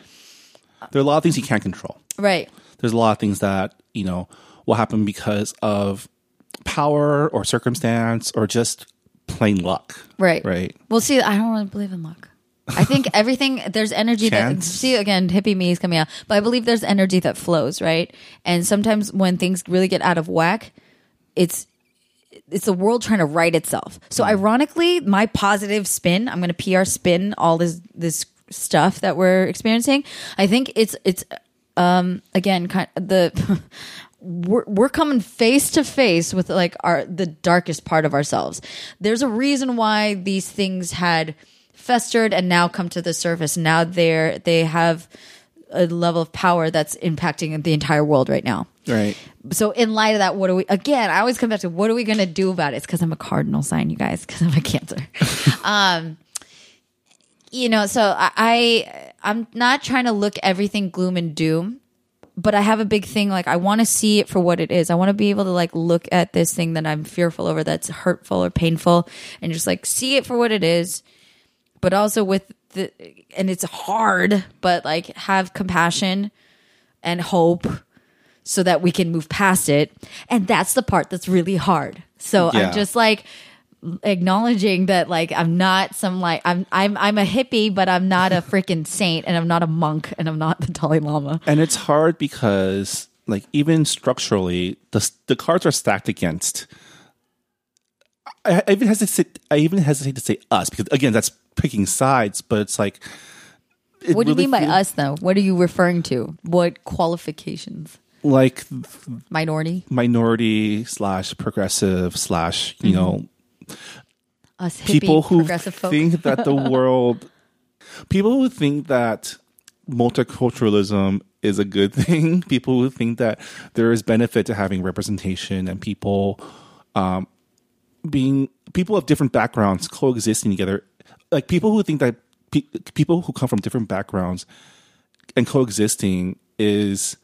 There are a lot of things you can't control. Right. There's a lot of things that, you know, will happen because of power or circumstance or just plain luck. Right. Right. Well, see, I don't really believe in luck. I think everything, there's energy Chance. that, see again, hippie me is coming out, but I believe there's energy that flows. Right. And sometimes when things really get out of whack, it's, It's the world trying to right itself. So ironically, my positive spin, I'm going to P R spin all this this stuff that we're experiencing. I think it's it's um, again kind of the we're, we're coming face to face with like our the darkest part of ourselves. There's a reason why these things had festered and now come to the surface. Now they're they have a level of power that's impacting the entire world right now. Right. So in light of that, what are we, again, I always come back to what are we going to do about it? It's because I'm a cardinal sign, you guys, because I'm a Cancer. um, you know, so I, I, I'm not trying to look everything gloom and doom, but I have a big thing. Like I want to see it for what it is. I want to be able to like, look at this thing that I'm fearful over that's hurtful or painful and just like see it for what it is. But also with the, and it's hard, but like have compassion and hope so that we can move past it. And that's the part that's really hard. So yeah. I'm just like acknowledging that like I'm not some like I'm I'm I'm a hippie, but I'm not a freaking saint and I'm not a monk and I'm not the Dalai Lama. And it's hard because like even structurally the the cards are stacked against I, I even hesitate I even hesitate to say us because again that's picking sides, but it's like it what do really you mean feel- by us though? What are you referring to? What qualifications? Like minority, minority slash progressive slash you mm-hmm. know, us hippie, people who think that the world, people who think that multiculturalism is a good thing, people who think that there is benefit to having representation and people, um, being people of different backgrounds coexisting together, like people who think that pe- people who come from different backgrounds and coexisting is.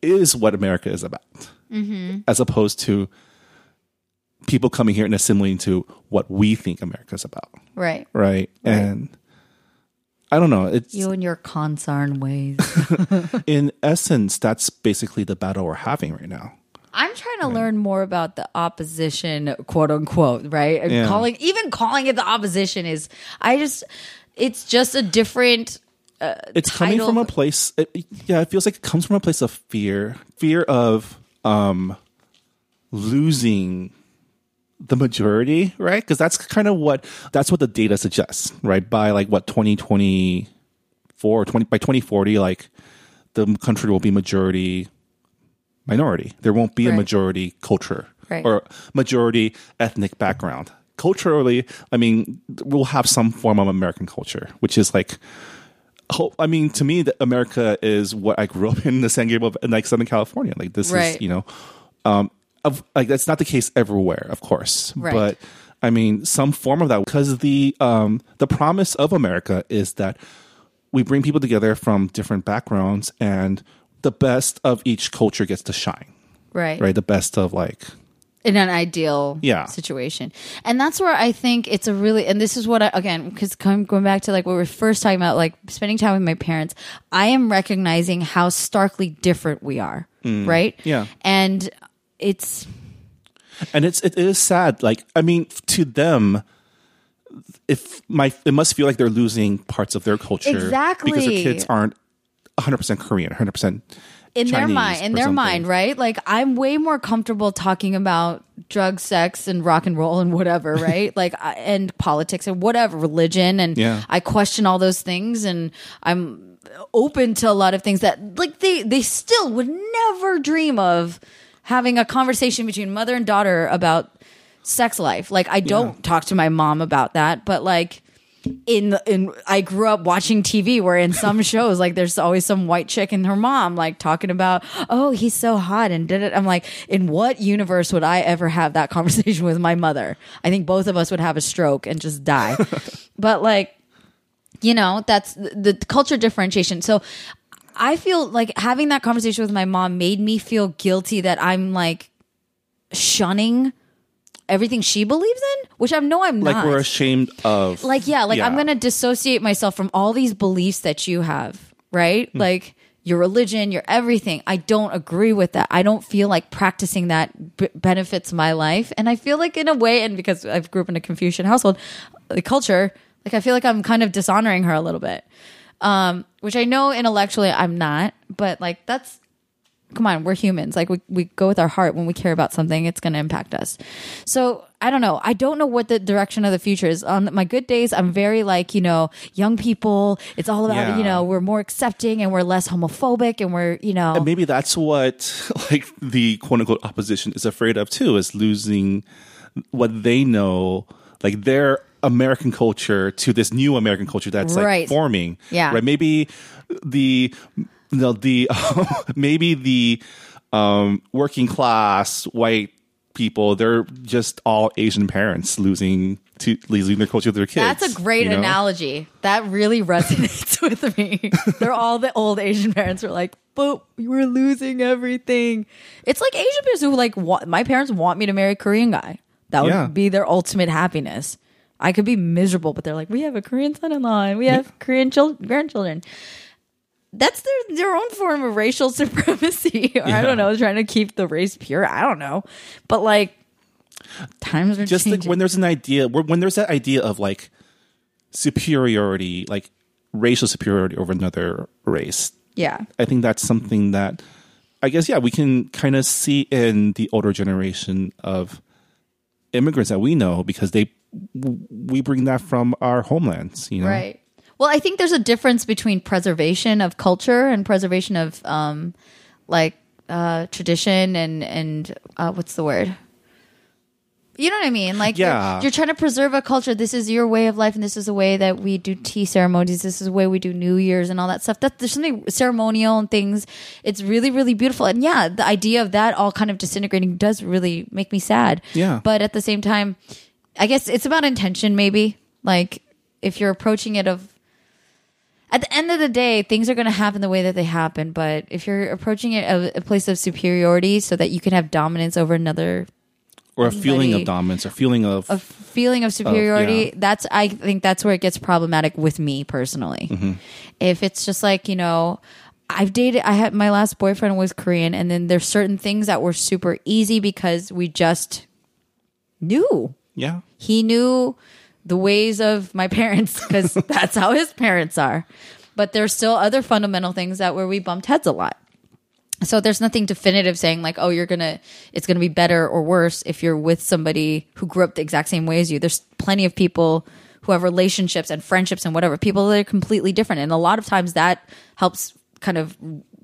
is what America is about, mm-hmm. as opposed to people coming here and assimilating to what we think America is about. Right. Right. right. And I don't know. It's, you and your concern ways. In essence, that's basically the battle we're having right now. I'm trying to right. learn more about the opposition, quote unquote, right? Yeah. Calling even calling it the opposition is, I just, it's just a different. Uh, it's title. Coming from a place. It, yeah, it feels like it comes from a place of fear, fear of um, losing the majority, right? Because that's kind of what that's what the data suggests, right? By like what twenty twenty-four, twenty by twenty forty, like the country will be majority. Minority. There won't be right. a majority culture right. or majority ethnic background. Culturally, I mean, we'll have some form of American culture, which is like, I mean, to me, that America is what I grew up in, the San Gabriel, in like Southern California. Like this right. is, you know, um, of, like that's not the case everywhere, of course. Right. But I mean, some form of that, because the um, the promise of America is that we bring people together from different backgrounds and the best of each culture gets to shine. Right. Right. The best of like. In an ideal yeah. situation. And that's where I think it's a really, and this is what I, again, because going back to like what we were first talking about, like spending time with my parents, I am recognizing how starkly different we are. Mm. Right. Yeah. And it's. And it's, it is sad. Like, I mean, to them, if my, it must feel like they're losing parts of their culture. Exactly. Because their kids aren't one hundred percent Korean, one hundred percent in Chinese their mind, in their something. mind, right? Like I'm way more comfortable talking about drug, sex, and rock and roll and whatever, right? Like and politics and whatever, religion, and yeah. I question all those things, and I'm open to a lot of things that like they they still would never dream of having a conversation between mother and daughter about sex life. Like I don't yeah. talk to my mom about that, but like. In in I grew up watching T V where in some shows like there's always some white chick and her mom like talking about oh he's so hot and did it. I'm like, in what universe would I ever have that conversation with my mother? I think both of us would have a stroke and just die. But like, you know, that's the, the culture differentiation. So I feel like having that conversation with my mom made me feel guilty that I'm like shunning everything she believes in, which I know I'm not. Like we're ashamed of. Like, yeah, like yeah. I'm going to dissociate myself from all these beliefs that you have, right? Mm-hmm. Like your religion, your everything. I don't agree with that. I don't feel like practicing that b- benefits my life. And I feel like in a way, and because I grew up in a Confucian household, the culture, like I feel like I'm kind of dishonoring her a little bit, um, which I know intellectually I'm not, but like that's, come on, we're humans. Like we, we go with our heart when we care about something, it's going to impact us. So I don't know. I don't know what the direction of the future is. On my good days, I'm very like, you know, young people. It's all about, yeah. you know, we're more accepting and we're less homophobic and we're, you know. And maybe that's what like the quote unquote opposition is afraid of too, is losing what they know, like their American culture to this new American culture that's right. like forming. Yeah. Right. Maybe the... No, the um, maybe the um, working class white people, they're just all Asian parents losing to losing their culture to their kids. That's a great you know? analogy. That really resonates with me. They're all the old Asian parents were like, but we're losing everything. It's like Asian parents who like, wa- my parents want me to marry a Korean guy. That would yeah. be their ultimate happiness. I could be miserable, but they're like, we have a Korean son-in-law and we have yeah. Korean chil- grandchildren. That's their, their own form of racial supremacy. Or yeah. I don't know, trying to keep the race pure. I don't know. But like, times are just changing. Like when there's an idea, when there's that idea of like superiority, like racial superiority over another race. Yeah. I think that's something that, I guess, yeah, we can kind of see in the older generation of immigrants that we know because they we bring that from our homelands, you know? Right. Well, I think there's a difference between preservation of culture and preservation of um, like uh, tradition and and uh, what's the word? You know what I mean? Like yeah. you're, you're trying to preserve a culture. This is your way of life, and this is the way that we do tea ceremonies. This is the way we do New Year's and all that stuff. That there's something ceremonial and things. It's really, really beautiful. And yeah, the idea of that all kind of disintegrating does really make me sad. Yeah. But at the same time, I guess it's about intention. Maybe like if you're approaching it of at the end of the day, things are going to happen the way that they happen. But if you're approaching it a, a place of superiority so that you can have dominance over another. Or a feeling of dominance, or feeling of. A feeling of superiority. Of, yeah. That's I think that's where it gets problematic with me personally. Mm-hmm. If it's just like, you know, I've dated, I had, my last boyfriend was Korean, and then there's certain things that were super easy because we just knew. Yeah. He knew the ways of my parents because that's how his parents are. But there's still other fundamental things that where we bumped heads a lot. So there's nothing definitive saying like, oh, you're going to, it's going to be better or worse if you're with somebody who grew up the exact same way as you. There's plenty of people who have relationships and friendships and whatever, people that are completely different. And a lot of times that helps kind of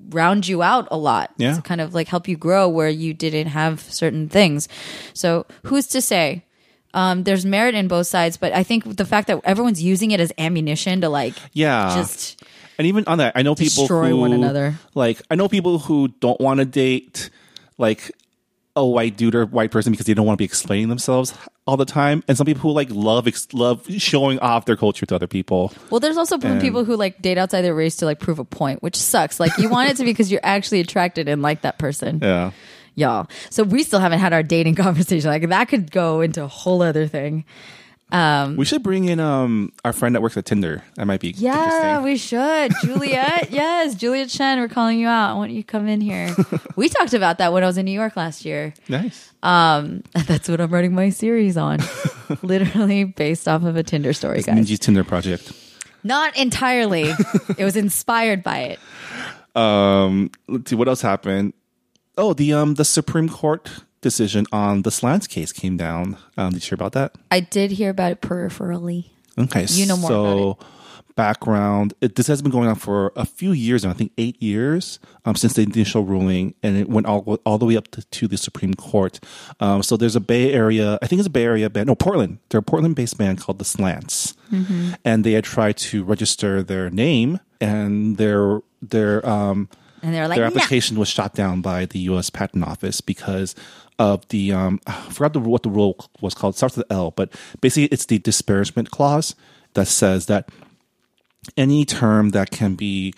round you out a lot. Yeah. To kind of like help you grow where you didn't have certain things. So who's to say? Um, there's merit in both sides, but I think the fact that everyone's using it as ammunition to like, yeah, just and even on that, I know people destroy who, one another. Like, I know people who don't want to date like a white dude or white person because they don't want to be explaining themselves all the time, and some people who like love ex- love showing off their culture to other people. Well, there's also and, people who like date outside their race to like prove a point, which sucks. Like, you want it to be because you're actually attracted and like that person. Yeah. Y'all. So we still haven't had our dating conversation. Like, that could go into a whole other thing. Um, we should bring in um, our friend that works at Tinder. That might be yeah, interesting. We should. Juliet. Yes, Juliet Chen, we're calling you out. I want you to come in here. We talked about that when I was in New York last year. Nice. Um, that's what I'm writing my series on. Literally based off of a Tinder story, it's guys. Minji's Tinder project. Not entirely. It was inspired by it. Um, let's see, what else happened? Oh, the um the Supreme Court decision on the Slants case came down. Um, did you hear about that? I did hear about it peripherally. Okay, you know more so about it. Background. It, this has been going on for a few years now. I think eight years um, since the initial ruling, and it went all all the way up to, to the Supreme Court. Um, so there's a Bay Area, I think it's a Bay Area band. No, Portland. They're a Portland-based band called the Slants, mm-hmm. and they had tried to register their name and their their um. And they're like, their application nah. was shot down by the U S Patent Office because of the, um, I forgot the, what the rule was called, it starts with L, but basically it's the disparagement clause that says that any term that can be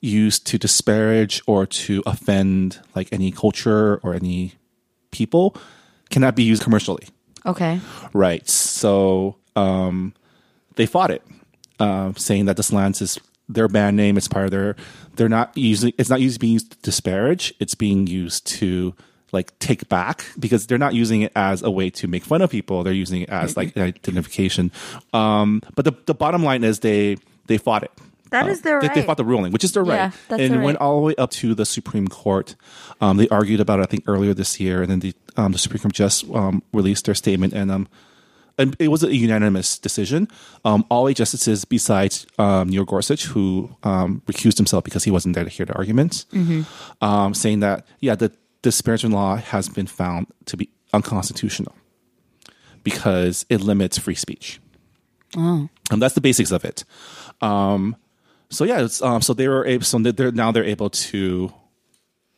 used to disparage or to offend like any culture or any people cannot be used commercially. Okay. Right. So um, they fought it, uh, saying that the Slants is their band name, is part of their, they're not usually, it's not used being used to disparage, it's being used to like take back, because they're not using it as a way to make fun of people, they're using it as like identification. Um, but the, the bottom line is they, they fought it. That uh, is their they, right. They fought the ruling, which is their yeah, right. That's and their it went right. all the way up to the Supreme Court. Um, they argued about it, I think, earlier this year, and then the, um, the Supreme Court just um, released their statement, and um, And it was a unanimous decision. Um, all eight justices, besides um, Neil Gorsuch, who um, recused himself because he wasn't there to hear the arguments, mm-hmm. um, saying that, yeah, the disparagement law has been found to be unconstitutional because it limits free speech. Oh. And that's the basics of it. Um, so, yeah, it's, um, so they were able, so they're, now they're able to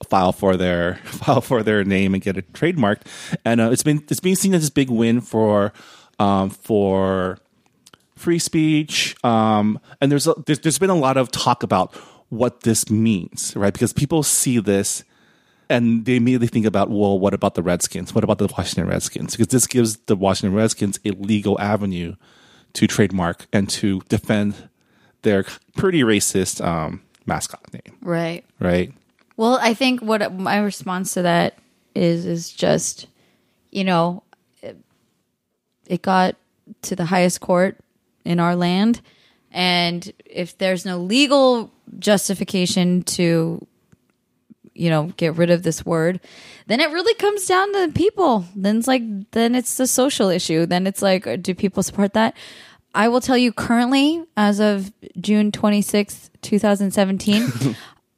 file for their file for their name and get it trademarked. And uh, it's been it's being seen as this big win for... Um, for free speech, um, and there's, a, there's there's been a lot of talk about what this means, right? Because people see this and they immediately think about, well, what about the Redskins? What about the Washington Redskins? Because this gives the Washington Redskins a legal avenue to trademark and to defend their pretty racist um, mascot name, right? Right. Well, I think what my response to that is is just, you know. It got to the highest court in our land. And if there's no legal justification to, you know, get rid of this word, then it really comes down to people. Then it's like, then it's the social issue. Then it's like, do people support that? I will tell you currently, as of June twenty-sixth, twenty seventeen,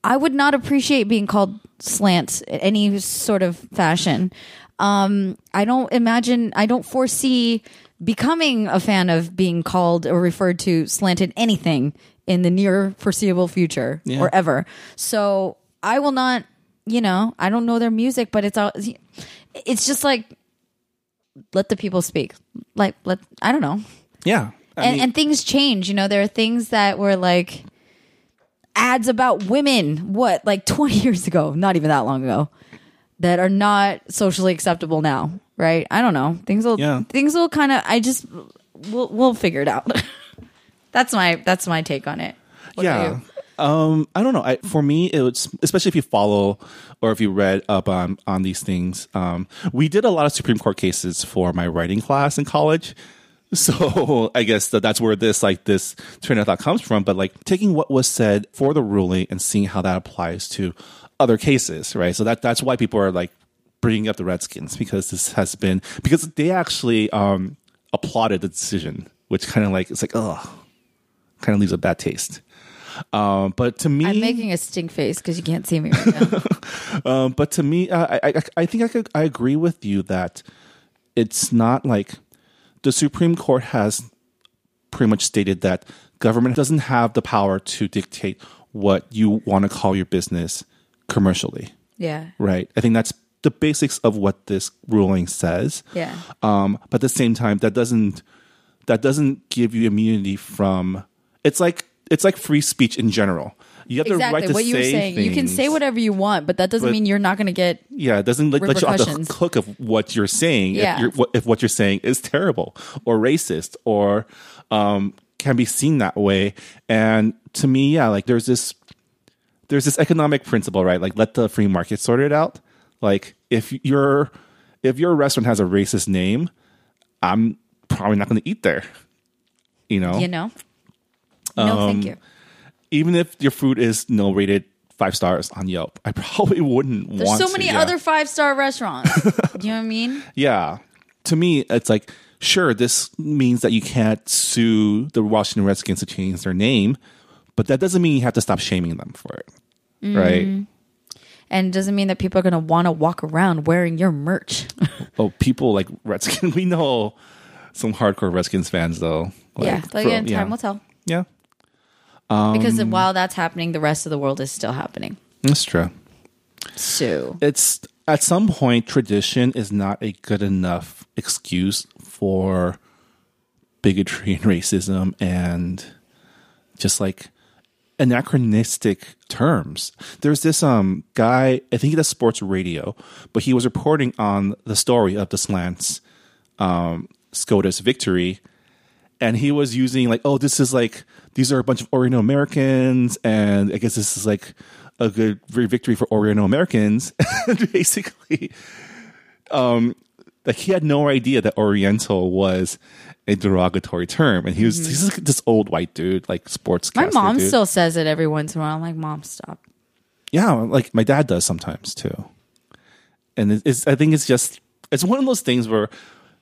I would not appreciate being called slants in any sort of fashion. Um, I don't imagine, I don't foresee becoming a fan of being called or referred to slanted anything in the near foreseeable future yeah. or ever. So I will not, you know, I don't know their music, but it's all, it's just like, let the people speak. Like, let, I don't know. Yeah. And, mean, and things change. You know, there are things that were like ads about women, what, like twenty years ago, not even that long ago, that are not socially acceptable now, right? I don't know. Things will yeah. things will kind of. I just we'll we'll figure it out. that's my that's my take on it. What yeah, Um, I don't know. I, for me, it was, especially if you follow or if you read up on, on these things. Um, we did a lot of Supreme Court cases for my writing class in college. So I guess that that's where this like this train of thought comes from. But like taking what was said for the ruling and seeing how that applies to other cases, right? So that that's why people are like bringing up the Redskins, because this has been because they actually um, applauded the decision, which kind of like it's like oh, kind of leaves a bad taste. Um, but to me, I'm making a stink face because you can't see me right now. um, but to me, I, I I think I could I agree with you that it's not like. The Supreme Court has pretty much stated that government doesn't have the power to dictate what you want to call your business commercially. Yeah. Right? I think that's the basics of what this ruling says. Yeah. Um, but at the same time, that doesn't that doesn't give you immunity from it's like it's like free speech in general. You have exactly. the right to what say you were saying. Things, you can say whatever you want, but that doesn't but, mean you're not going to get yeah. It doesn't let, let you off the hook of what you're saying. Yeah. If, you're, if what you're saying is terrible or racist or um, can be seen that way, and to me, yeah, like there's this there's this economic principle, right? Like let the free market sort it out. Like if your if your restaurant has a racist name, I'm probably not going to eat there. You know. You know. Um, no, thank you. Even if your food is no rated five stars on Yelp, I probably wouldn't There's want to. There's so many to, yeah. other five star restaurants. Do you know what I mean? Yeah. To me, it's like, sure, this means that you can't sue the Washington Redskins to change their name, but that doesn't mean you have to stop shaming them for it. Mm-hmm. Right? And it doesn't mean that people are going to want to walk around wearing your merch. Oh, people like Redskins. We know some hardcore Redskins fans, though. Like, yeah. But again, for, time yeah. will tell. Yeah. Um, because while that's happening, the rest of the world is still happening. That's true. So it's at some point, tradition is not a good enough excuse for bigotry and racism and just like anachronistic terms. There's this um guy, I think he does sports radio, but he was reporting on the story of the Slants um, SCOTUS victory. And he was using like, oh, this is like, these are a bunch of Oriental Americans. And I guess this is like a good victory for Oriental Americans. Basically, um, like he had no idea that Oriental was a derogatory term. And he was, mm-hmm. he's like this old white dude, like sports. My mom dude. still says it every once in a while. I'm like, Mom, stop. Yeah. Like my dad does sometimes too. And it's, I think it's just, it's one of those things where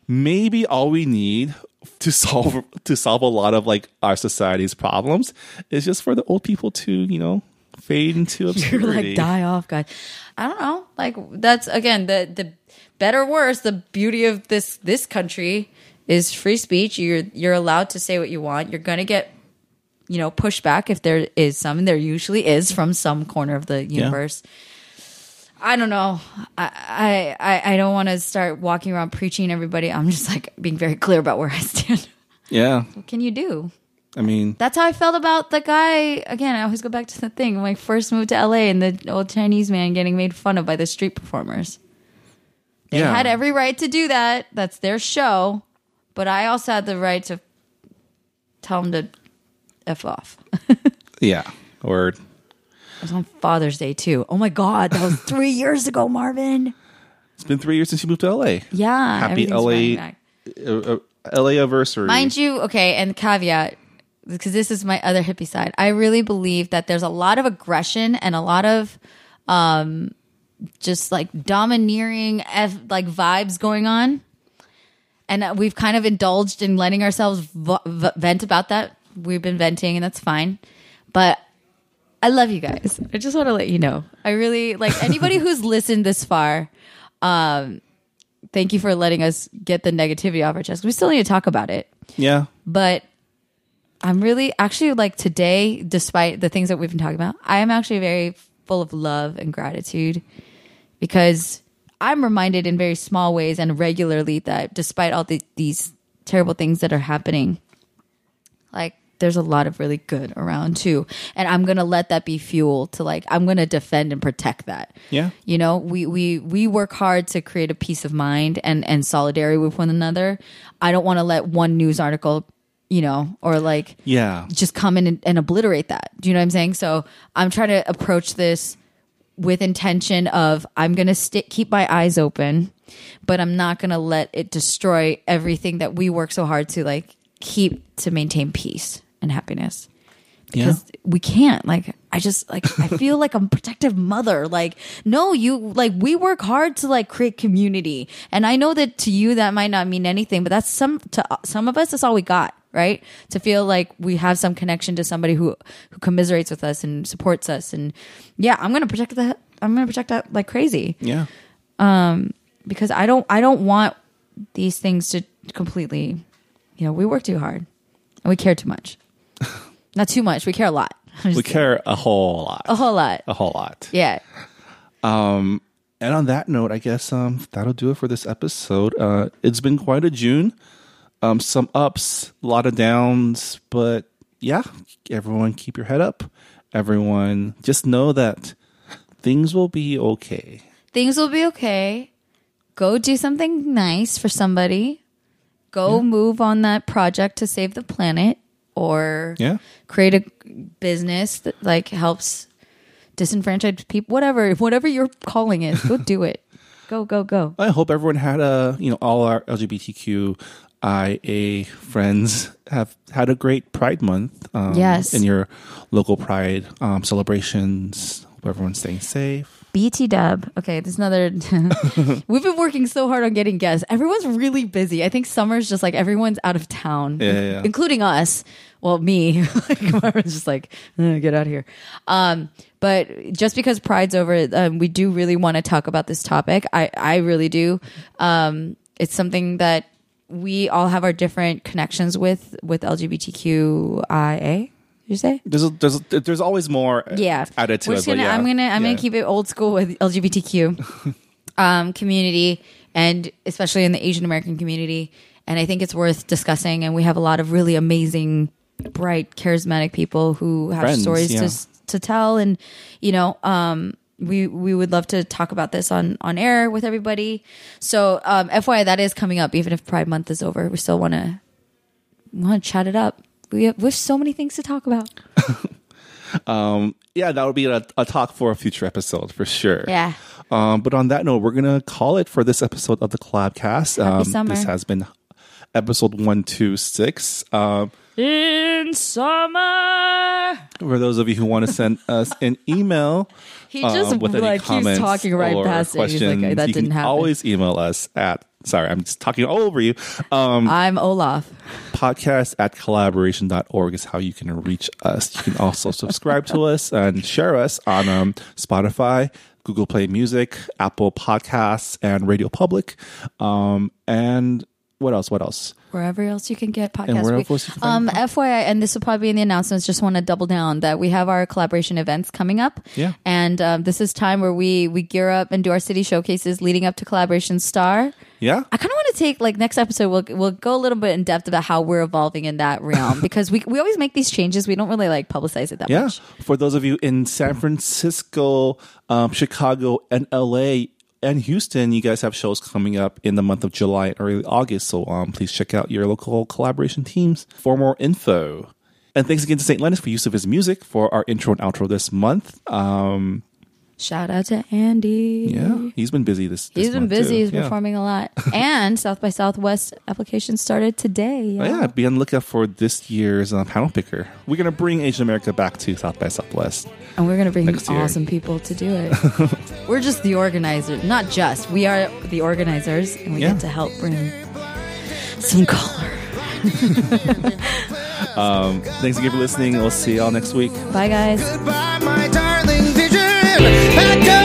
maybe all we need to solve to solve a lot of like our society's problems is just for the old people to, you know, fade into obscurity. You're like die off, guys. I don't know. Like that's again the the better or worse. The beauty of this this country is free speech. You're you're allowed to say what you want. You're gonna get, you know, pushback if there is some. There usually is from some corner of the universe. Yeah. I don't know. I I, I don't want to start walking around preaching everybody. I'm just like being very clear about where I stand. Yeah. What can you do? I mean, that's how I felt about the guy. Again, I always go back to the thing when I first moved to L A and the old Chinese man getting made fun of by the street performers. They yeah. had every right to do that. That's their show. But I also had the right to tell them to F off. Yeah. Or... It was on Father's Day, too. Oh, my God. That was three years ago, Marvin. It's been three years since you moved to L A. Yeah. Happy L A anniversary. Mind you, okay, and caveat, because this is my other hippie side. I really believe that there's a lot of aggression and a lot of um, just, like, domineering, F, like, vibes going on. And we've kind of indulged in letting ourselves v- v- vent about that. We've been venting, and that's fine. But... I love you guys. I just want to let you know. I really like anybody who's listened this far. Um, thank you for letting us get the negativity off our chest. We still need to talk about it. Yeah. But I'm really actually like today, despite the things that we've been talking about, I am actually very full of love and gratitude because I'm reminded in very small ways and regularly that despite all the, these terrible things that are happening, like, there's a lot of really good around too. And I'm going to let that be fuel to like, I'm going to defend and protect that. Yeah. You know, we, we, we work hard to create a peace of mind and, and solidarity with one another. I don't want to let one news article you know, or like, yeah, just come in and, and obliterate that. Do you know what I'm saying? So I'm trying to approach this with intention of I'm going to stick, keep my eyes open, but I'm not going to let it destroy everything that we work so hard to like keep to maintain peace and happiness. Because yeah. we can't, like, I just, like, I feel like I'm a protective mother. Like, no, you, like, we work hard to, like, create community. And I know that to you that might not mean anything, but that's some, to some of us, that's all we got, right? To feel like we have some connection to somebody who, who commiserates with us and supports us. And yeah, I'm going to protect that. I'm going to protect that like crazy. Yeah. Um, because I don't, I don't want these things to completely, you know, we work too hard and we care too much. Not too much. We care a lot. We kidding. care a whole lot. A whole lot. A whole lot. Yeah. Um, and on that note, I guess um, that'll do it for this episode. Uh, it's been quite a June. Um, some ups, a lot of downs. But yeah, everyone keep your head up. Everyone just know that things will be okay. Things will be okay. Go do something nice for somebody. Go yeah. move on that project to save the planet. Or yeah. create a business that like helps disenfranchised people. Whatever, whatever your calling is, go do it. Go, go, go. I hope everyone had a you know all our L G B T Q I A friends have had a great Pride Month. Um, yes, in your local Pride um, celebrations. Hope everyone's staying safe. B T Dub. Okay, there's another. We've been working so hard on getting guests. Everyone's really busy. I think summer's just like everyone's out of town, yeah, yeah, yeah. including us. Well, me. like, just like, eh, get out of here. Um, but just because Pride's over, um, we do really want to talk about this topic. I, I really do. Um, it's something that we all have our different connections with, with L G B T Q I A. You say there's a, there's a, there's always more yeah. added to it. Gonna, yeah. I'm gonna I'm yeah. gonna keep it old school with L G B T Q um, community, and especially in the Asian American community. And I think it's worth discussing. And we have a lot of really amazing, bright, charismatic people who have Friends, stories yeah. to to tell. And you know, um, we we would love to talk about this on on air with everybody. So um, F Y I, that is coming up. Even if Pride Month is over, we still want to want to chat it up. We have, we have so many things to talk about. um, yeah, that would be a, a talk for a future episode for sure. Yeah. Um, but on that note, we're going to call it for this episode of the Collabcast. Um, summer. This has been episode one twenty-six. Um, in summer. For those of you who want to send us an email. He just um, with like, any keeps talking right past it. He's like, that you didn't happen. Always email us at. Sorry, I'm just talking all over you. Um, I'm Olaf. Podcast at collaboration dot org is how you can reach us. You can also subscribe to us and share us on um, Spotify, Google Play Music, Apple Podcasts, and Radio Public. Um, and what else? What else? Wherever else you can get podcasts. We, um, F Y I, and this will probably be in the announcements, just want to double down that we have our collaboration events coming up. Yeah. And um, this is time where we, we gear up and do our city showcases leading up to Collaboration Star. Yeah. I kind of want to take, like, next episode, we'll we'll go a little bit in depth about how we're evolving in that realm because we we always make these changes. We don't really, like, publicize it that yeah. much. Yeah. For those of you in San Francisco, um, Chicago, and L A, and Houston, you guys have shows coming up in the month of July and early August. So um, please check out your local collaboration teams for more info. And thanks again to Saint Lennox for use of his music for our intro and outro this month. Um, Shout out to Andy. Yeah, he's been busy this, this He's been month busy. Too. He's yeah. performing a lot. And South by Southwest application started today. Yeah, oh, yeah be on the lookout for this year's um, panel picker. We're going to bring Asian America back to South by Southwest. And we're going to bring awesome year. people to do it. We're just the organizers. Not just. We are the organizers, and we yeah. get to help bring some color. um, thanks again for listening. We'll see y'all next week. Bye, guys. Goodbye, my darling. Back up.